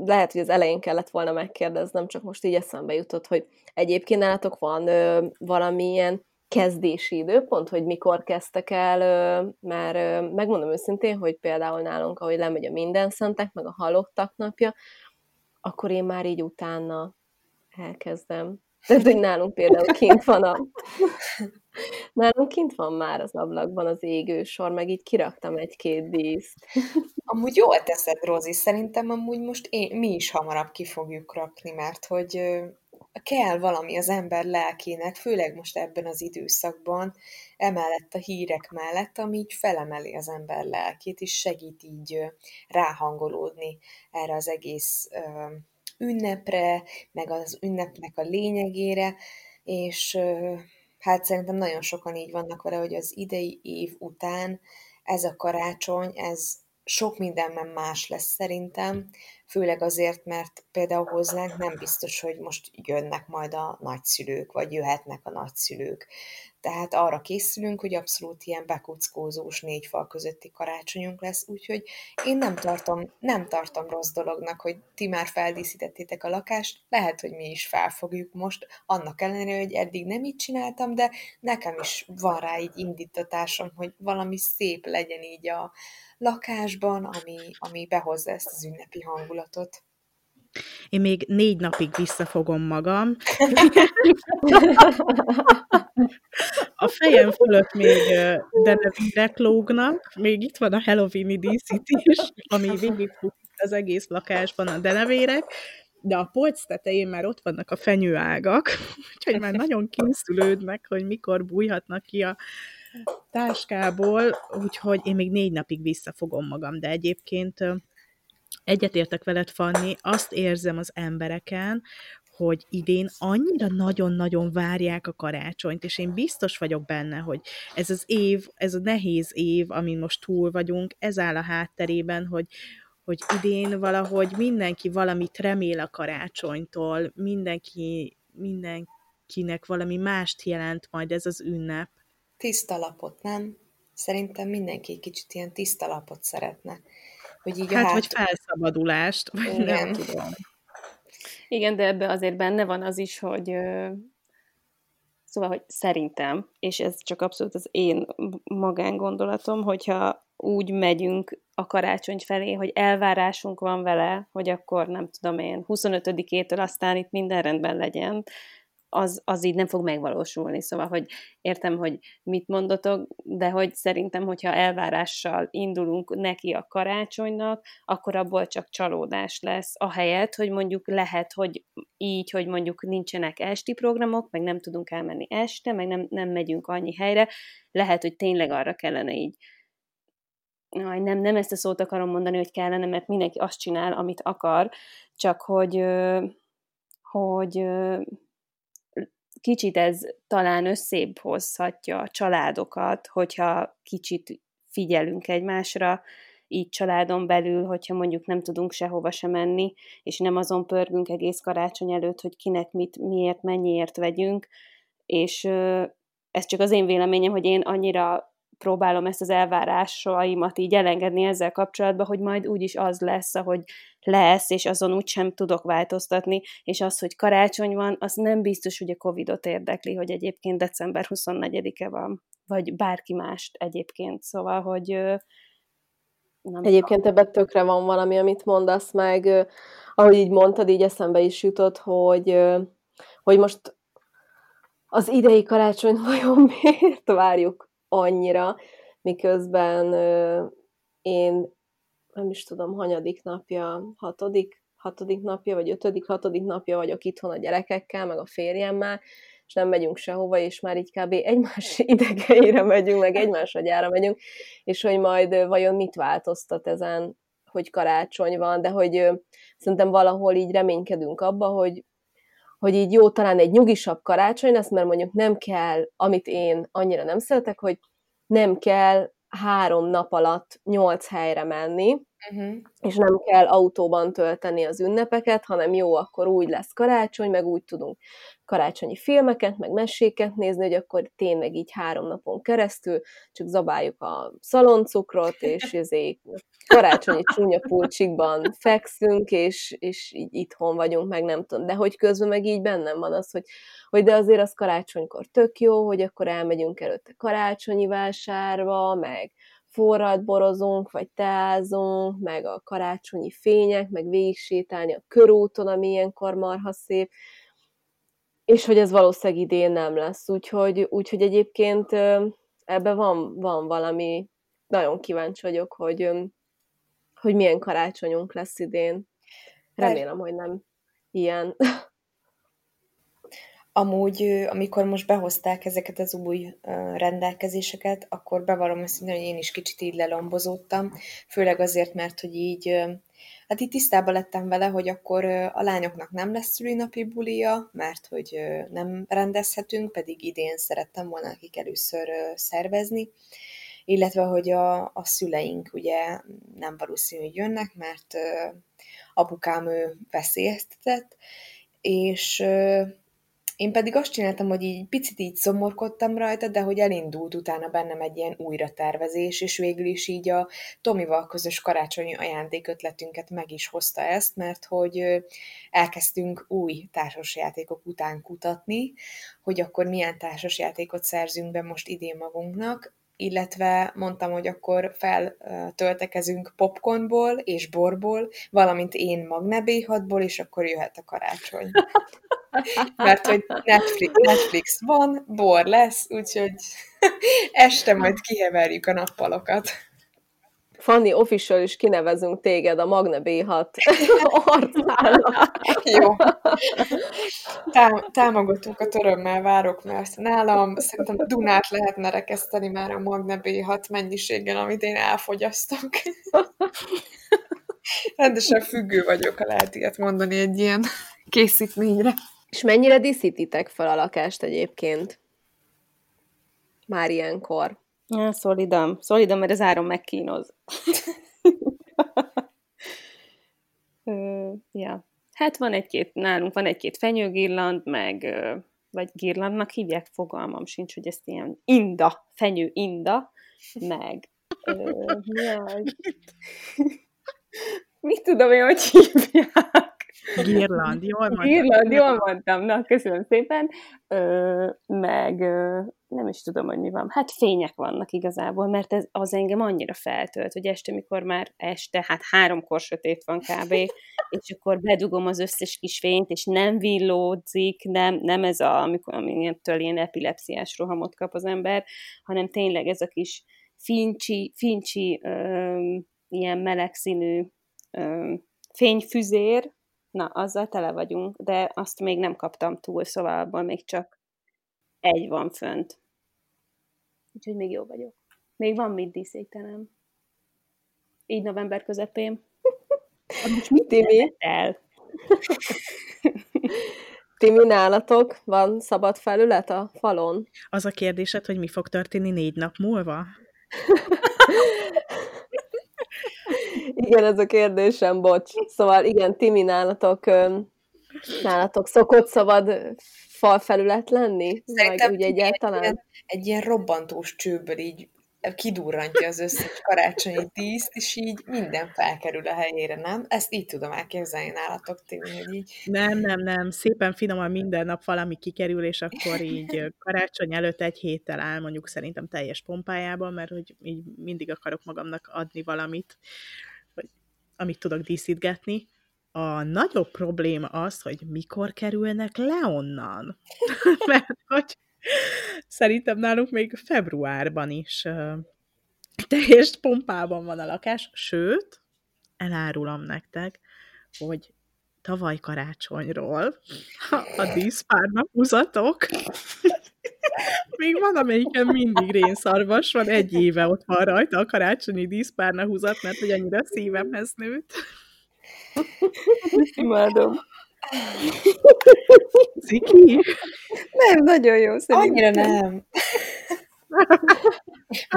lehet, hogy az elején kellett volna megkérdeznem, csak most így eszembe jutott, hogy egyébként nálatok van valamilyen kezdési időpont, hogy mikor kezdtek el, már megmondom őszintén, hogy például nálunk, ahogy lemegy a Mindenszentek, meg a Halottak napja, akkor én már így utána elkezdem. Tehát, hogy nálunk például kint van a... Nálunk kint van már az ablakban az égősor, meg így kiraktam egy-két díszt. Amúgy jól teszed, Rozi, szerintem amúgy most én, mi is hamarabb ki fogjuk rakni, mert hogy... kell valami az ember lelkének, főleg most ebben az időszakban, emellett a hírek mellett, ami így felemeli az ember lelkét, és segít így ráhangolódni erre az egész ünnepre, meg az ünnepnek a lényegére, és hát szerintem nagyon sokan így vannak vele, hogy az idei év után ez a karácsony, ez sok mindenben más lesz szerintem, főleg azért, mert például hozzánk nem biztos, hogy most jönnek majd a nagyszülők, vagy jöhetnek a nagyszülők. Tehát arra készülünk, hogy abszolút ilyen bekuckózós négy fal közötti karácsonyunk lesz, úgyhogy én nem tartom, nem tartom rossz dolognak, hogy ti már feldíszítettétek a lakást, lehet, hogy mi is felfogjuk most, annak ellenére, hogy eddig nem így csináltam, de nekem is van rá így indítatásom, hogy valami szép legyen így a lakásban, ami, ami behozza ezt az ünnepi hangulatot. Én még négy napig visszafogom magam. A fejem fölött még denevirek lógnak, még itt van a halloweeni díszítés, ami végigfut az egész lakásban a denevérek, de a polc tetején már ott vannak a fenyőágak, úgyhogy már nagyon készülődnek, hogy mikor bújhatnak ki a táskából, úgyhogy én még négy napig visszafogom magam, de egyébként egyetértek veled, Fanni, azt érzem az embereken, hogy idén annyira nagyon-nagyon várják a karácsonyt, és én biztos vagyok benne, hogy ez az év, ez a nehéz év, amin most túl vagyunk, ez áll a hátterében, hogy, hogy idén valahogy mindenki valamit remél a karácsonytól, mindenki, mindenkinek valami mást jelent majd ez az ünnep. Tiszta lapot, nem? Szerintem mindenki kicsit ilyen tiszta lapot szeretne. Hogy így hát, hát, vagy felszabadulást, vagy igen. Nem tudom. Igen, de ebben azért benne van az is, hogy szóval, hogy szerintem, és ez csak abszolút az én magángondolatom, hogyha úgy megyünk a karácsony felé, hogy elvárásunk van vele, hogy akkor nem tudom én, huszonötödikétől aztán itt minden rendben legyen, az, az így nem fog megvalósulni. Szóval, hogy értem, hogy mit mondotok, de hogy szerintem, hogyha elvárással indulunk neki a karácsonynak, akkor abból csak csalódás lesz. Ahelyett, hogy mondjuk lehet, hogy így, hogy mondjuk nincsenek esti programok, meg nem tudunk elmenni este, meg nem, nem megyünk annyi helyre, lehet, hogy tényleg arra kellene így. Nem, nem ezt a szót akarom mondani, hogy kellene, mert mindenki azt csinál, amit akar, csak hogy hogy kicsit ez talán összébb hozhatja a családokat, hogyha kicsit figyelünk egymásra, így családon belül, hogyha mondjuk nem tudunk sehova se menni, és nem azon pörgünk egész karácsony előtt, hogy kinek mit, miért, mennyiért vegyünk, és ez csak az én véleményem, hogy én annyira próbálom ezt az elvárásaimat így elengedni ezzel kapcsolatban, hogy majd úgyis az lesz, ahogy lesz, és azon úgysem tudok változtatni, és az, hogy karácsony van, az nem biztos, hogy a Covidot érdekli, hogy egyébként december huszonnegyedike van, vagy bárki mást egyébként, szóval, hogy nem egyébként tudom. Ebben tökre van valami, amit mondasz, meg ahogy így mondtad, így eszembe is jutott, hogy, hogy most az idei karácsony vajon miért várjuk annyira, miközben ö, én nem is tudom, hanyadik napja, hatodik, hatodik napja, vagy ötödik, hatodik napja vagyok itthon a gyerekekkel, meg a férjemmel, és nem megyünk sehova, és már így kb. Egymás idegeire megyünk, meg egymás agyára megyünk, és hogy majd ö, vajon mit változtat ezen, hogy karácsony van, de hogy ö, szerintem valahol így reménykedünk abba, hogy hogy így jó, talán egy nyugisabb karácsony lesz, mert mondjuk nem kell, amit én annyira nem szeretek, hogy nem kell három nap alatt nyolc helyre menni, uh-huh. és nem kell autóban tölteni az ünnepeket, hanem jó, akkor úgy lesz karácsony, meg úgy tudunk karácsonyi filmeket, meg meséket nézni, hogy akkor tényleg így három napon keresztül csak zabáljuk a szaloncukrot, és ezért karácsonyi csúnya pulcsikban fekszünk, és, és így itthon vagyunk, meg nem tudom, de hogy közben meg így bennem van az, hogy, hogy de azért az karácsonykor tök jó, hogy akkor elmegyünk előtte karácsonyi vásárba, meg forralt borozunk, vagy teázunk, meg a karácsonyi fények, meg végigsétálni a körúton, ami ilyenkor marha szép, és hogy ez valószínűleg idén nem lesz. Úgyhogy, úgyhogy egyébként ebben van, van valami, nagyon kíváncsi vagyok, hogy, hogy milyen karácsonyunk lesz idén. Remélem, hogy nem ilyen. Amúgy, amikor most behozták ezeket az új rendelkezéseket, akkor bevallom azt, hogy én is kicsit így lelombozódtam, főleg azért, mert hogy így, hát így tisztában lettem vele, hogy akkor a lányoknak nem lesz szülinapi bulia, mert hogy nem rendezhetünk, pedig idén szerettem volna nekik először szervezni, illetve hogy a, a szüleink ugye nem valószínű, hogy jönnek, mert ö, apukám ő veszélyeztetett, és ö, én pedig azt csináltam, hogy így picit így szomorkodtam rajta, de hogy elindult utána bennem egy ilyen újratervezés, és végül is így a Tomival közös karácsonyi ajándékötletünket meg is hozta ezt, mert hogy elkezdtünk új társasjátékok után kutatni, hogy akkor milyen társasjátékot szerzünk be most idén magunknak, illetve mondtam, hogy akkor feltöltekezünk popcornból és borból, valamint én Magne bé hatból, és akkor jöhet a karácsony. Mert hogy Netflix, Netflix van, bor lesz, úgyhogy este majd kiheverjük a nappalokat. Fanni, official is kinevezünk téged a Magne bé hat arcának. Jó. Tám- támogatókat örömmel várok, mert nálam szerintem Dunát lehetne rekeszteni már a Magne bé hat mennyiséggel, amit én elfogyasztok. Rendesen függő vagyok, ha lehet ilyet mondani egy ilyen készítményre. És mennyire díszítitek fel a lakást egyébként? Már ilyenkor. Ja, szolidam. Szolidam, mert az áron megkínoz. Ja. Hát van egy-két, nálunk van egy-két fenyőgirland, meg, vagy girlandnak hívják, fogalmam sincs, hogy ezt ilyen inda, fenyő inda, meg jaj. Mit tudom én, hogy hívják? Girland, jól mondtam. Girland, jól mondtam. Na, köszönöm szépen. Ö, meg ö, nem is tudom, hogy mi van. Hát fények vannak igazából, mert ez, az engem annyira feltölt, hogy este, mikor már este, hát háromkor sötét van kb., és akkor bedugom az összes kis fényt, és nem villódzik, nem, nem ez a, amikor amintől ilyen epilepsziás rohamot kap az ember, hanem tényleg ez a kis fincsi, fincsi ö, ilyen melegszínű ö, fényfüzér. Na, azzal tele vagyunk, de azt még nem kaptam túl, szóval abban még csak egy van fönt. Úgyhogy még jó vagyok. Még van mit díszítenem. Így november közepén. Most mit Timi? El. Timi, nálatok van szabad felület a falon? Az a kérdésed, hogy mi fog történni négy nap múlva? Igen, ez a kérdésem, bocs. Szóval igen, Timi, nálatok, nálatok szokott szabad falfelület lenni? Szerintem meg, ugye egyáltalán? Egy, ilyen, egy ilyen robbantós csőből így kidurrantja az összes karácsonyi díszt, és így minden felkerül a helyére, nem? Ezt így tudom elképzelni nálatok, Timi, hogy így... Nem, nem, nem. Szépen finoman minden nap valami kikerül, és akkor így karácsony előtt egy héttel áll, mondjuk szerintem teljes pompájában, mert hogy így mindig akarok magamnak adni valamit, amit tudok díszítgetni. A nagyobb probléma az, hogy mikor kerülnek le onnan. Mert hogy szerintem nálunk még februárban is uh, teljes pompában van a lakás, sőt, elárulom nektek, hogy tavaly karácsonyról a díszpárnak húzatok. Még van, amelyiken mindig rénszarvas van, egy éve ott van rajta a karácsonyi díszpárna húzat, mert hogy annyira szívemhez nőtt. Imádom. Ziki? Nem, nagyon jó, szerintem. Annyira nem.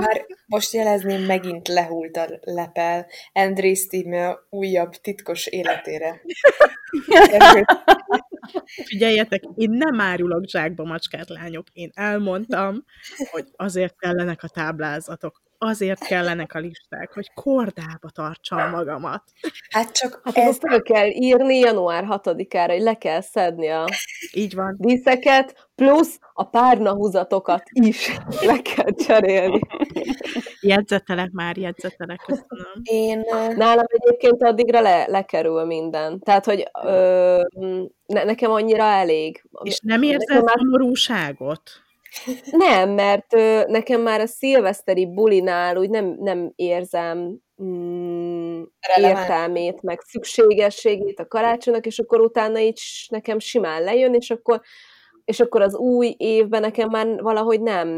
Már most jelezném, megint lehult a lepel András Timi a újabb titkos életére. Figyeljetek, én nem árulok zsákba macskát, lányok. Én elmondtam, hogy azért kellenek a táblázatok, azért kellenek a listák, hogy kordába tartsam magamat. Hát csak hát ezt föl kell írni január hatodikára, hogy le kell szedni a Így van. díszeket, plusz a párnahúzatokat is le kell cserélni. Jegyzetelek már, jegyzetelek, köszönöm. Én... Nálam egyébként addigra le, lekerül minden. Tehát, hogy ö, ne, nekem annyira elég. És nem érzed már... szomorúságot? Nem, mert ö, nekem már a szilveszteri bulinál úgy nem, nem érzem mm, értelmét, meg szükségességét a karácsonynak, és akkor utána így nekem simán lejön, és akkor, és akkor az új évben nekem már valahogy nem,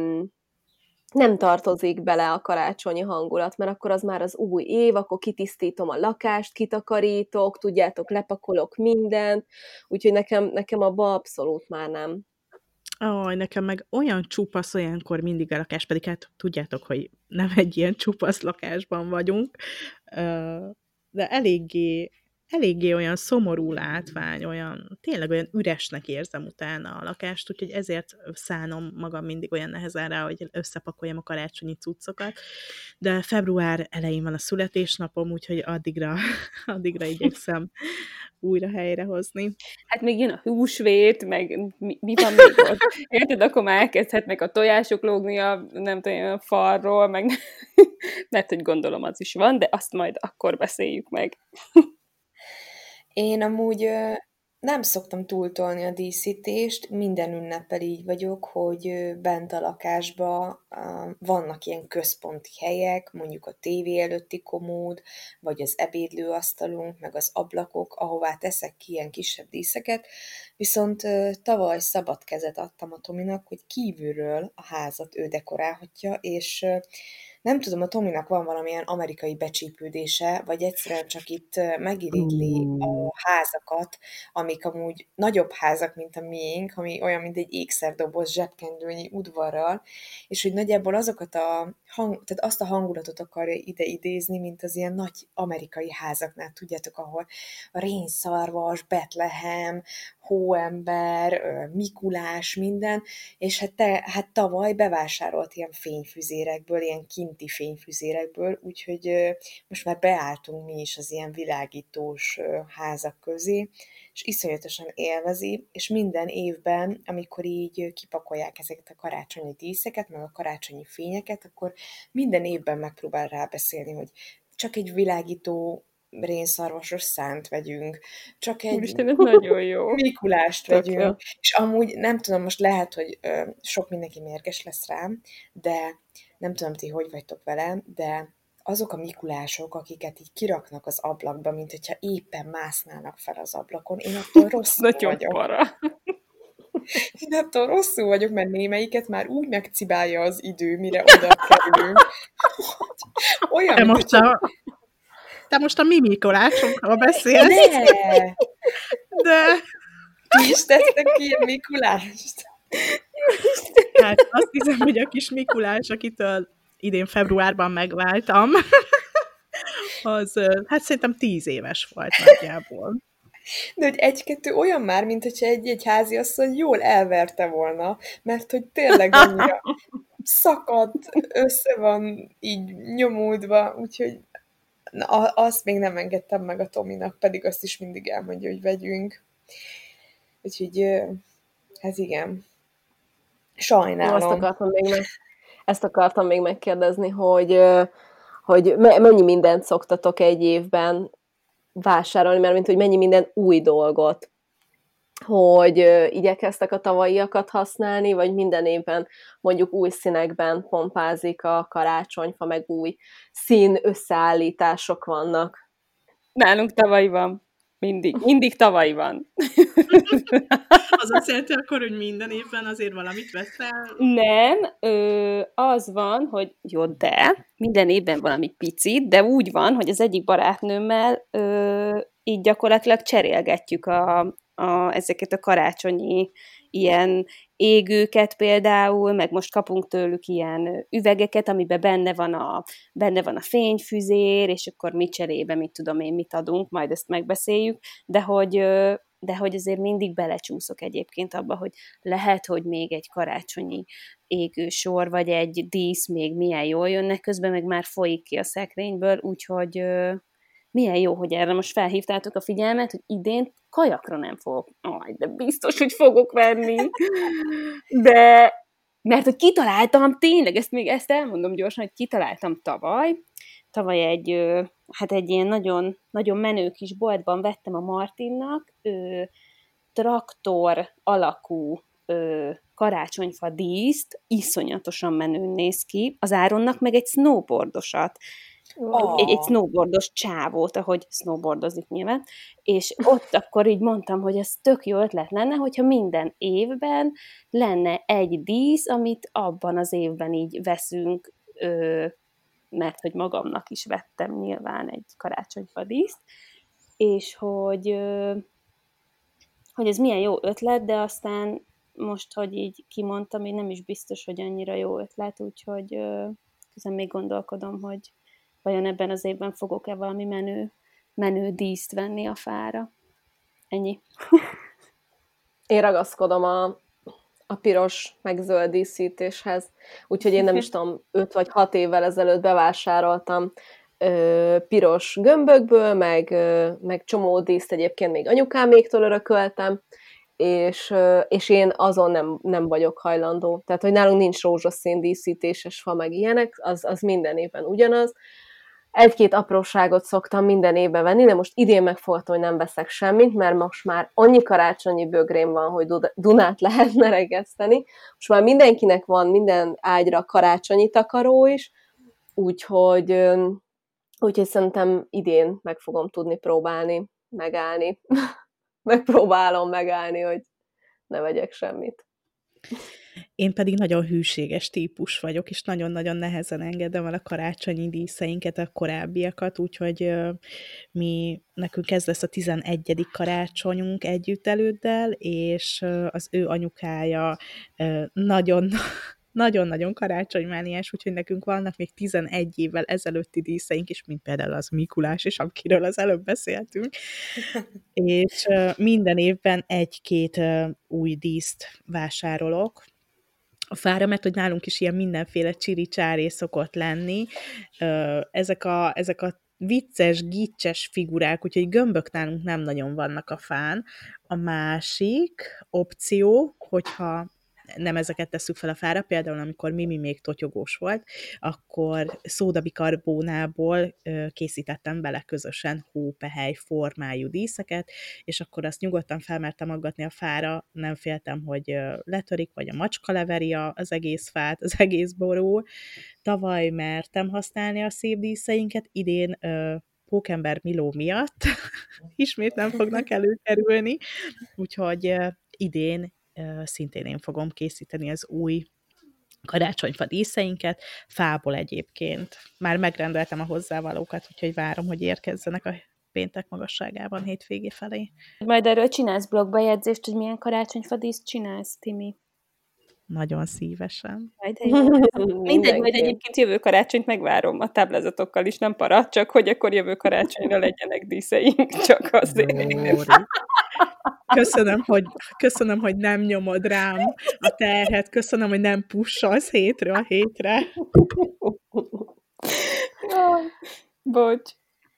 nem tartozik bele a karácsonyi hangulat, mert akkor az már az új év, akkor kitisztítom a lakást, kitakarítok, tudjátok, lepakolok mindent, úgyhogy nekem, nekem abba abszolút már nem. Aj, nekem meg olyan csupasz olyankor mindig a lakás, pedig hát tudjátok, hogy nem egy ilyen csupasz lakásban vagyunk, de eléggé, eléggé olyan szomorú látvány, olyan, tényleg olyan üresnek érzem utána a lakást, úgyhogy ezért szánom magam mindig olyan nehezen rá, hogy összepakoljam a karácsonyi cuccokat, de február elején van a születésnapom, úgyhogy addigra, addigra igyekszem újra helyrehozni. Hát még jön a húsvét, meg mi, mi van még ott? Érted, akkor már elkezdhetnek a tojások lógni a, nem tudom, a falról, meg mert hogy gondolom az is van, de azt majd akkor beszéljük meg. Én amúgy ö, nem szoktam túltolni a díszítést, minden ünneppel így vagyok, hogy ö, bent a lakásba ö, vannak ilyen központi helyek, mondjuk a tévé előtti komód, vagy az ebédlőasztalunk, meg az ablakok, ahová teszek ki ilyen kisebb díszeket, viszont ö, tavaly szabad kezet adtam a Tominak, hogy kívülről a házat ő dekorálhatja, és ö, nem tudom, a Tominak van valamilyen amerikai becsípődése, vagy egyszerűen csak itt megirigyli a házakat, amik amúgy nagyobb házak, mint a miénk, ami olyan, mint egy ékszerdoboz zsebkendőnyi udvarral, és hogy nagyjából azokat a hang, tehát azt a hangulatot akarja ide idézni, mint az ilyen nagy amerikai házaknál, tudjátok, ahol a rénszarvas, Betlehem, hóember, Mikulás, minden, és hát, te, hát tavaly bevásárolt ilyen fényfüzérekből, ilyen kinti fényfüzérekből, úgyhogy most már beálltunk mi is az ilyen világítós házak közé, és iszonyatosan élvezi, és minden évben, amikor így kipakolják ezeket a karácsonyi díszeket, meg a karácsonyi fényeket, akkor minden évben megpróbál rábeszélni, hogy csak egy világító rénszarvasos szánt vegyünk, csak egy Istenet, nagyon jó. Mikulást vegyünk, Tökre. És amúgy nem tudom, most lehet, hogy ö, sok mindenki mérges lesz rám, de nem tudom, ti hogy vagytok velem, de azok a mikulások, akiket így kiraknak az ablakba, mint hogyha éppen másznának fel az ablakon, én attól rosszul vagyok. Para. Én attól rosszul vagyok, mert némelyiket már úgy megcibálja az idő, mire oda kerülünk. Olyan, de mint hogyha... A... Te most a mi Mikulásunkról beszélsz. De! De! Mi is tettek ki a Mikulást? Hát azt hiszem, hogy a kis Mikulás, akitől idén februárban megváltam, az hát szerintem tíz éves volt nagyjából. De hogy egy-kettő olyan már, mint hogyha egy-egy háziasszony jól elverte volna, mert hogy tényleg annyira szakadt, össze van így nyomódva, úgyhogy na, azt még nem engedtem meg a Tominak, pedig azt is mindig elmondja, hogy vegyünk. Úgyhogy ez igen. Sajnálom. Azt akartam még meg, ezt akartam még megkérdezni, hogy, hogy mennyi mindent szoktatok egy évben vásárolni, mert mint, hogy mennyi minden új dolgot, hogy igyekeztek a tavalyiakat használni, vagy minden évben mondjuk új színekben pompázik a karácsonyfa, meg új szín összeállítások vannak. Nálunk tavaly van. Mindig. Mindig tavaly van. Az azt jelenti akkor, hogy minden évben azért valamit veszel? Nem. Ö, az van, hogy jó, de minden évben valami picit, de úgy van, hogy az egyik barátnőmmel ö, így gyakorlatilag cserélgetjük a A, ezeket a karácsonyi ilyen égőket például, meg most kapunk tőlük ilyen üvegeket, amiben benne van a, benne van a fényfüzér, és akkor mi cserébe, mit tudom én, mit adunk, majd ezt megbeszéljük, de hogy, de hogy azért mindig belecsúszok egyébként abba, hogy lehet, hogy még egy karácsonyi égősor, vagy egy dísz még milyen jól jönnek, közben meg már folyik ki a szekrényből, úgyhogy... Milyen jó, hogy erre most felhívtátok a figyelmet, hogy idén kajakra nem fogok. Aj, de biztos, hogy fogok venni. De, mert hogy kitaláltam, tényleg, ezt még ezt elmondom gyorsan, hogy kitaláltam tavaly. Tavaly egy, hát egy ilyen nagyon, nagyon menő kis boltban vettem a Martinnak ő, traktor alakú ő, karácsonyfa díszt, iszonyatosan menőn néz ki, az Áronnak meg egy snowboardosat. Oh. Egy, egy snowboardos csávót, ahogy snowboardozik nyilván, és ott akkor így mondtam, hogy ez tök jó ötlet lenne, hogyha minden évben lenne egy dísz, amit abban az évben így veszünk, mert hogy magamnak is vettem nyilván egy karácsonyfa díszt, és hogy, hogy ez milyen jó ötlet, de aztán most, hogy így kimondtam, én nem is biztos, hogy annyira jó ötlet, úgyhogy közben még gondolkodom, hogy vajon ebben az évben fogok-e valami menő, menő díszt venni a fára. Ennyi. Én ragaszkodom a, a piros, meg zöld díszítéshez, úgyhogy én nem is tudom, öt vagy hat évvel ezelőtt bevásároltam ö, piros gömbökből, meg, ö, meg csomó díszt egyébként még anyukáméktől örököltem, és, ö, és én azon nem, nem vagyok hajlandó. Tehát, hogy nálunk nincs rózsaszín díszítéses fa, meg ilyenek, az, az minden évben ugyanaz. Egy-két apróságot szoktam minden évben venni, de most idén megfogtam, hogy nem veszek semmit, mert most már annyi karácsonyi bögrém van, hogy Dunát lehetne regeszteni. Most már mindenkinek van minden ágyra karácsonyi takaró is, úgyhogy, úgyhogy szerintem idén meg fogom tudni próbálni, megállni. Megpróbálom megállni, hogy ne vegyek semmit. Én pedig nagyon hűséges típus vagyok, és nagyon-nagyon nehezen engedem el a karácsonyi díszeinket, a korábbiakat, úgyhogy mi, nekünk ez lesz a tizenegyedik karácsonyunk együtt elődel, és az ő anyukája nagyon... nagyon-nagyon karácsonymániás, úgyhogy nekünk vannak még tizenegy évvel ezelőtti díszeink is, mint például az Mikulás is, akiről az előbb beszéltünk. És minden évben egy-két új díszt vásárolok a fára, mert hogy nálunk is ilyen mindenféle csiri-csáré szokott lenni. Ezek a, ezek a vicces, gicses figurák, úgyhogy gömbök nálunk nem nagyon vannak a fán. A másik opció, hogyha nem ezeket tesszük fel a fára, például amikor Mimi még totyogós volt, akkor szódabikarbónából készítettem bele közösen hópehely formájú díszeket, és akkor azt nyugodtan felmertem aggatni a fára, nem féltem, hogy letörik, vagy a macska leveri az egész fát, az egész boró. Tavaly mertem használni a szép díszeinket, idén Pókember Miló miatt ismét nem fognak előkerülni, úgyhogy idén szintén én fogom készíteni az új karácsonyfa díszeinket, fából egyébként. Már megrendeltem a hozzávalókat, úgyhogy várom, hogy érkezzenek a péntek magasságában hétvégé felé. Majd erről csinálsz blogbejegyzést, hogy milyen karácsonyfa díszt csinálsz, Timi? Nagyon szívesen. Mindegy, majd egyébként jövő karácsonyt megvárom a táblázatokkal is, nem para, csak hogy akkor jövő karácsonyra legyenek díszeink, csak azért. Köszönöm, hogy, köszönöm, hogy nem nyomod rám a terhet, köszönöm, hogy nem pussolsz hétről a hétre. Bocs.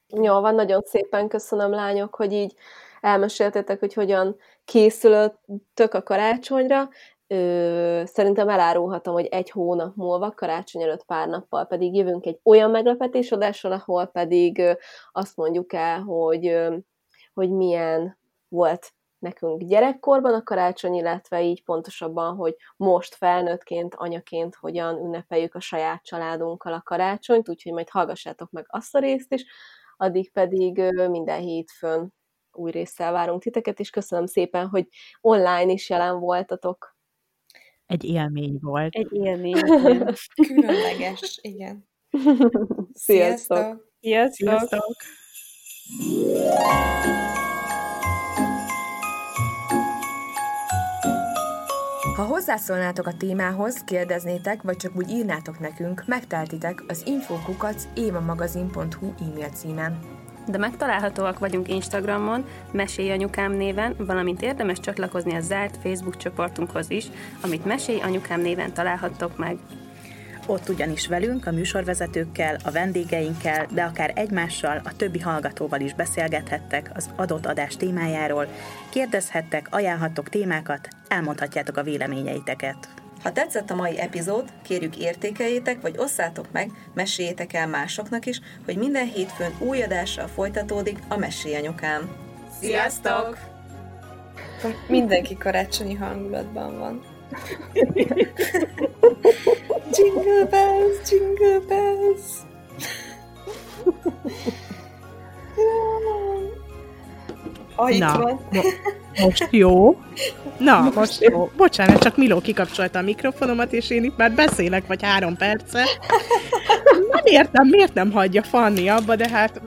Jó, van, nagyon szépen köszönöm, lányok, hogy így elmeséltétek, hogy hogyan készültök a karácsonyra. Ö, szerintem elárulhatom, hogy egy hónap múlva, karácsony előtt pár nappal pedig jövünk egy olyan meglepetés adással, ahol pedig ö, azt mondjuk el, hogy, ö, hogy milyen volt nekünk gyerekkorban a karácsony, illetve így pontosabban, hogy most felnőttként, anyaként hogyan ünnepeljük a saját családunkkal a karácsonyt, úgyhogy majd hallgassátok meg azt a részt is, addig pedig ö, minden hétfőn új résszel várunk titeket, és köszönöm szépen, hogy online is jelen voltatok. Egy élmény volt. Egy élmény. Igen. Különleges, igen. Sziasztok! Sziasztok! Sziasztok. Ha hozzászólnátok a témához, kérdeznétek, vagy csak úgy írnátok nekünk, megteltitek az info kukac évamagazin pont hu e-mail címen. De megtalálhatóak vagyunk Instagramon, Meséljanyukám néven, valamint érdemes csatlakozni a zárt Facebook csoportunkhoz is, amit Meséljanyukám néven találhattok meg. Ott ugyanis velünk, a műsorvezetőkkel, a vendégeinkkel, de akár egymással, a többi hallgatóval is beszélgethettek az adott adás témájáról, kérdezhettek, ajánlhattok témákat, elmondhatjátok a véleményeiteket. Ha tetszett a mai epizód, kérjük értékeljétek, vagy osszátok meg, meséljétek el másoknak is, hogy minden hétfőn új adással folytatódik a Meséljanyukám. Sziasztok! Mindenki karácsonyi hangulatban van. Jingle bells, jingle bells! Ah, itt Na. van. Most jó. Na, most, most jó. Bocsánat, csak Miló kikapcsolta a mikrofonomat, és én itt már beszélek, vagy három perce. Nem értem, miért nem hagyja Fanni abba, de hát...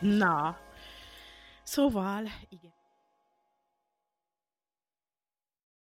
Na. Szóval... igen.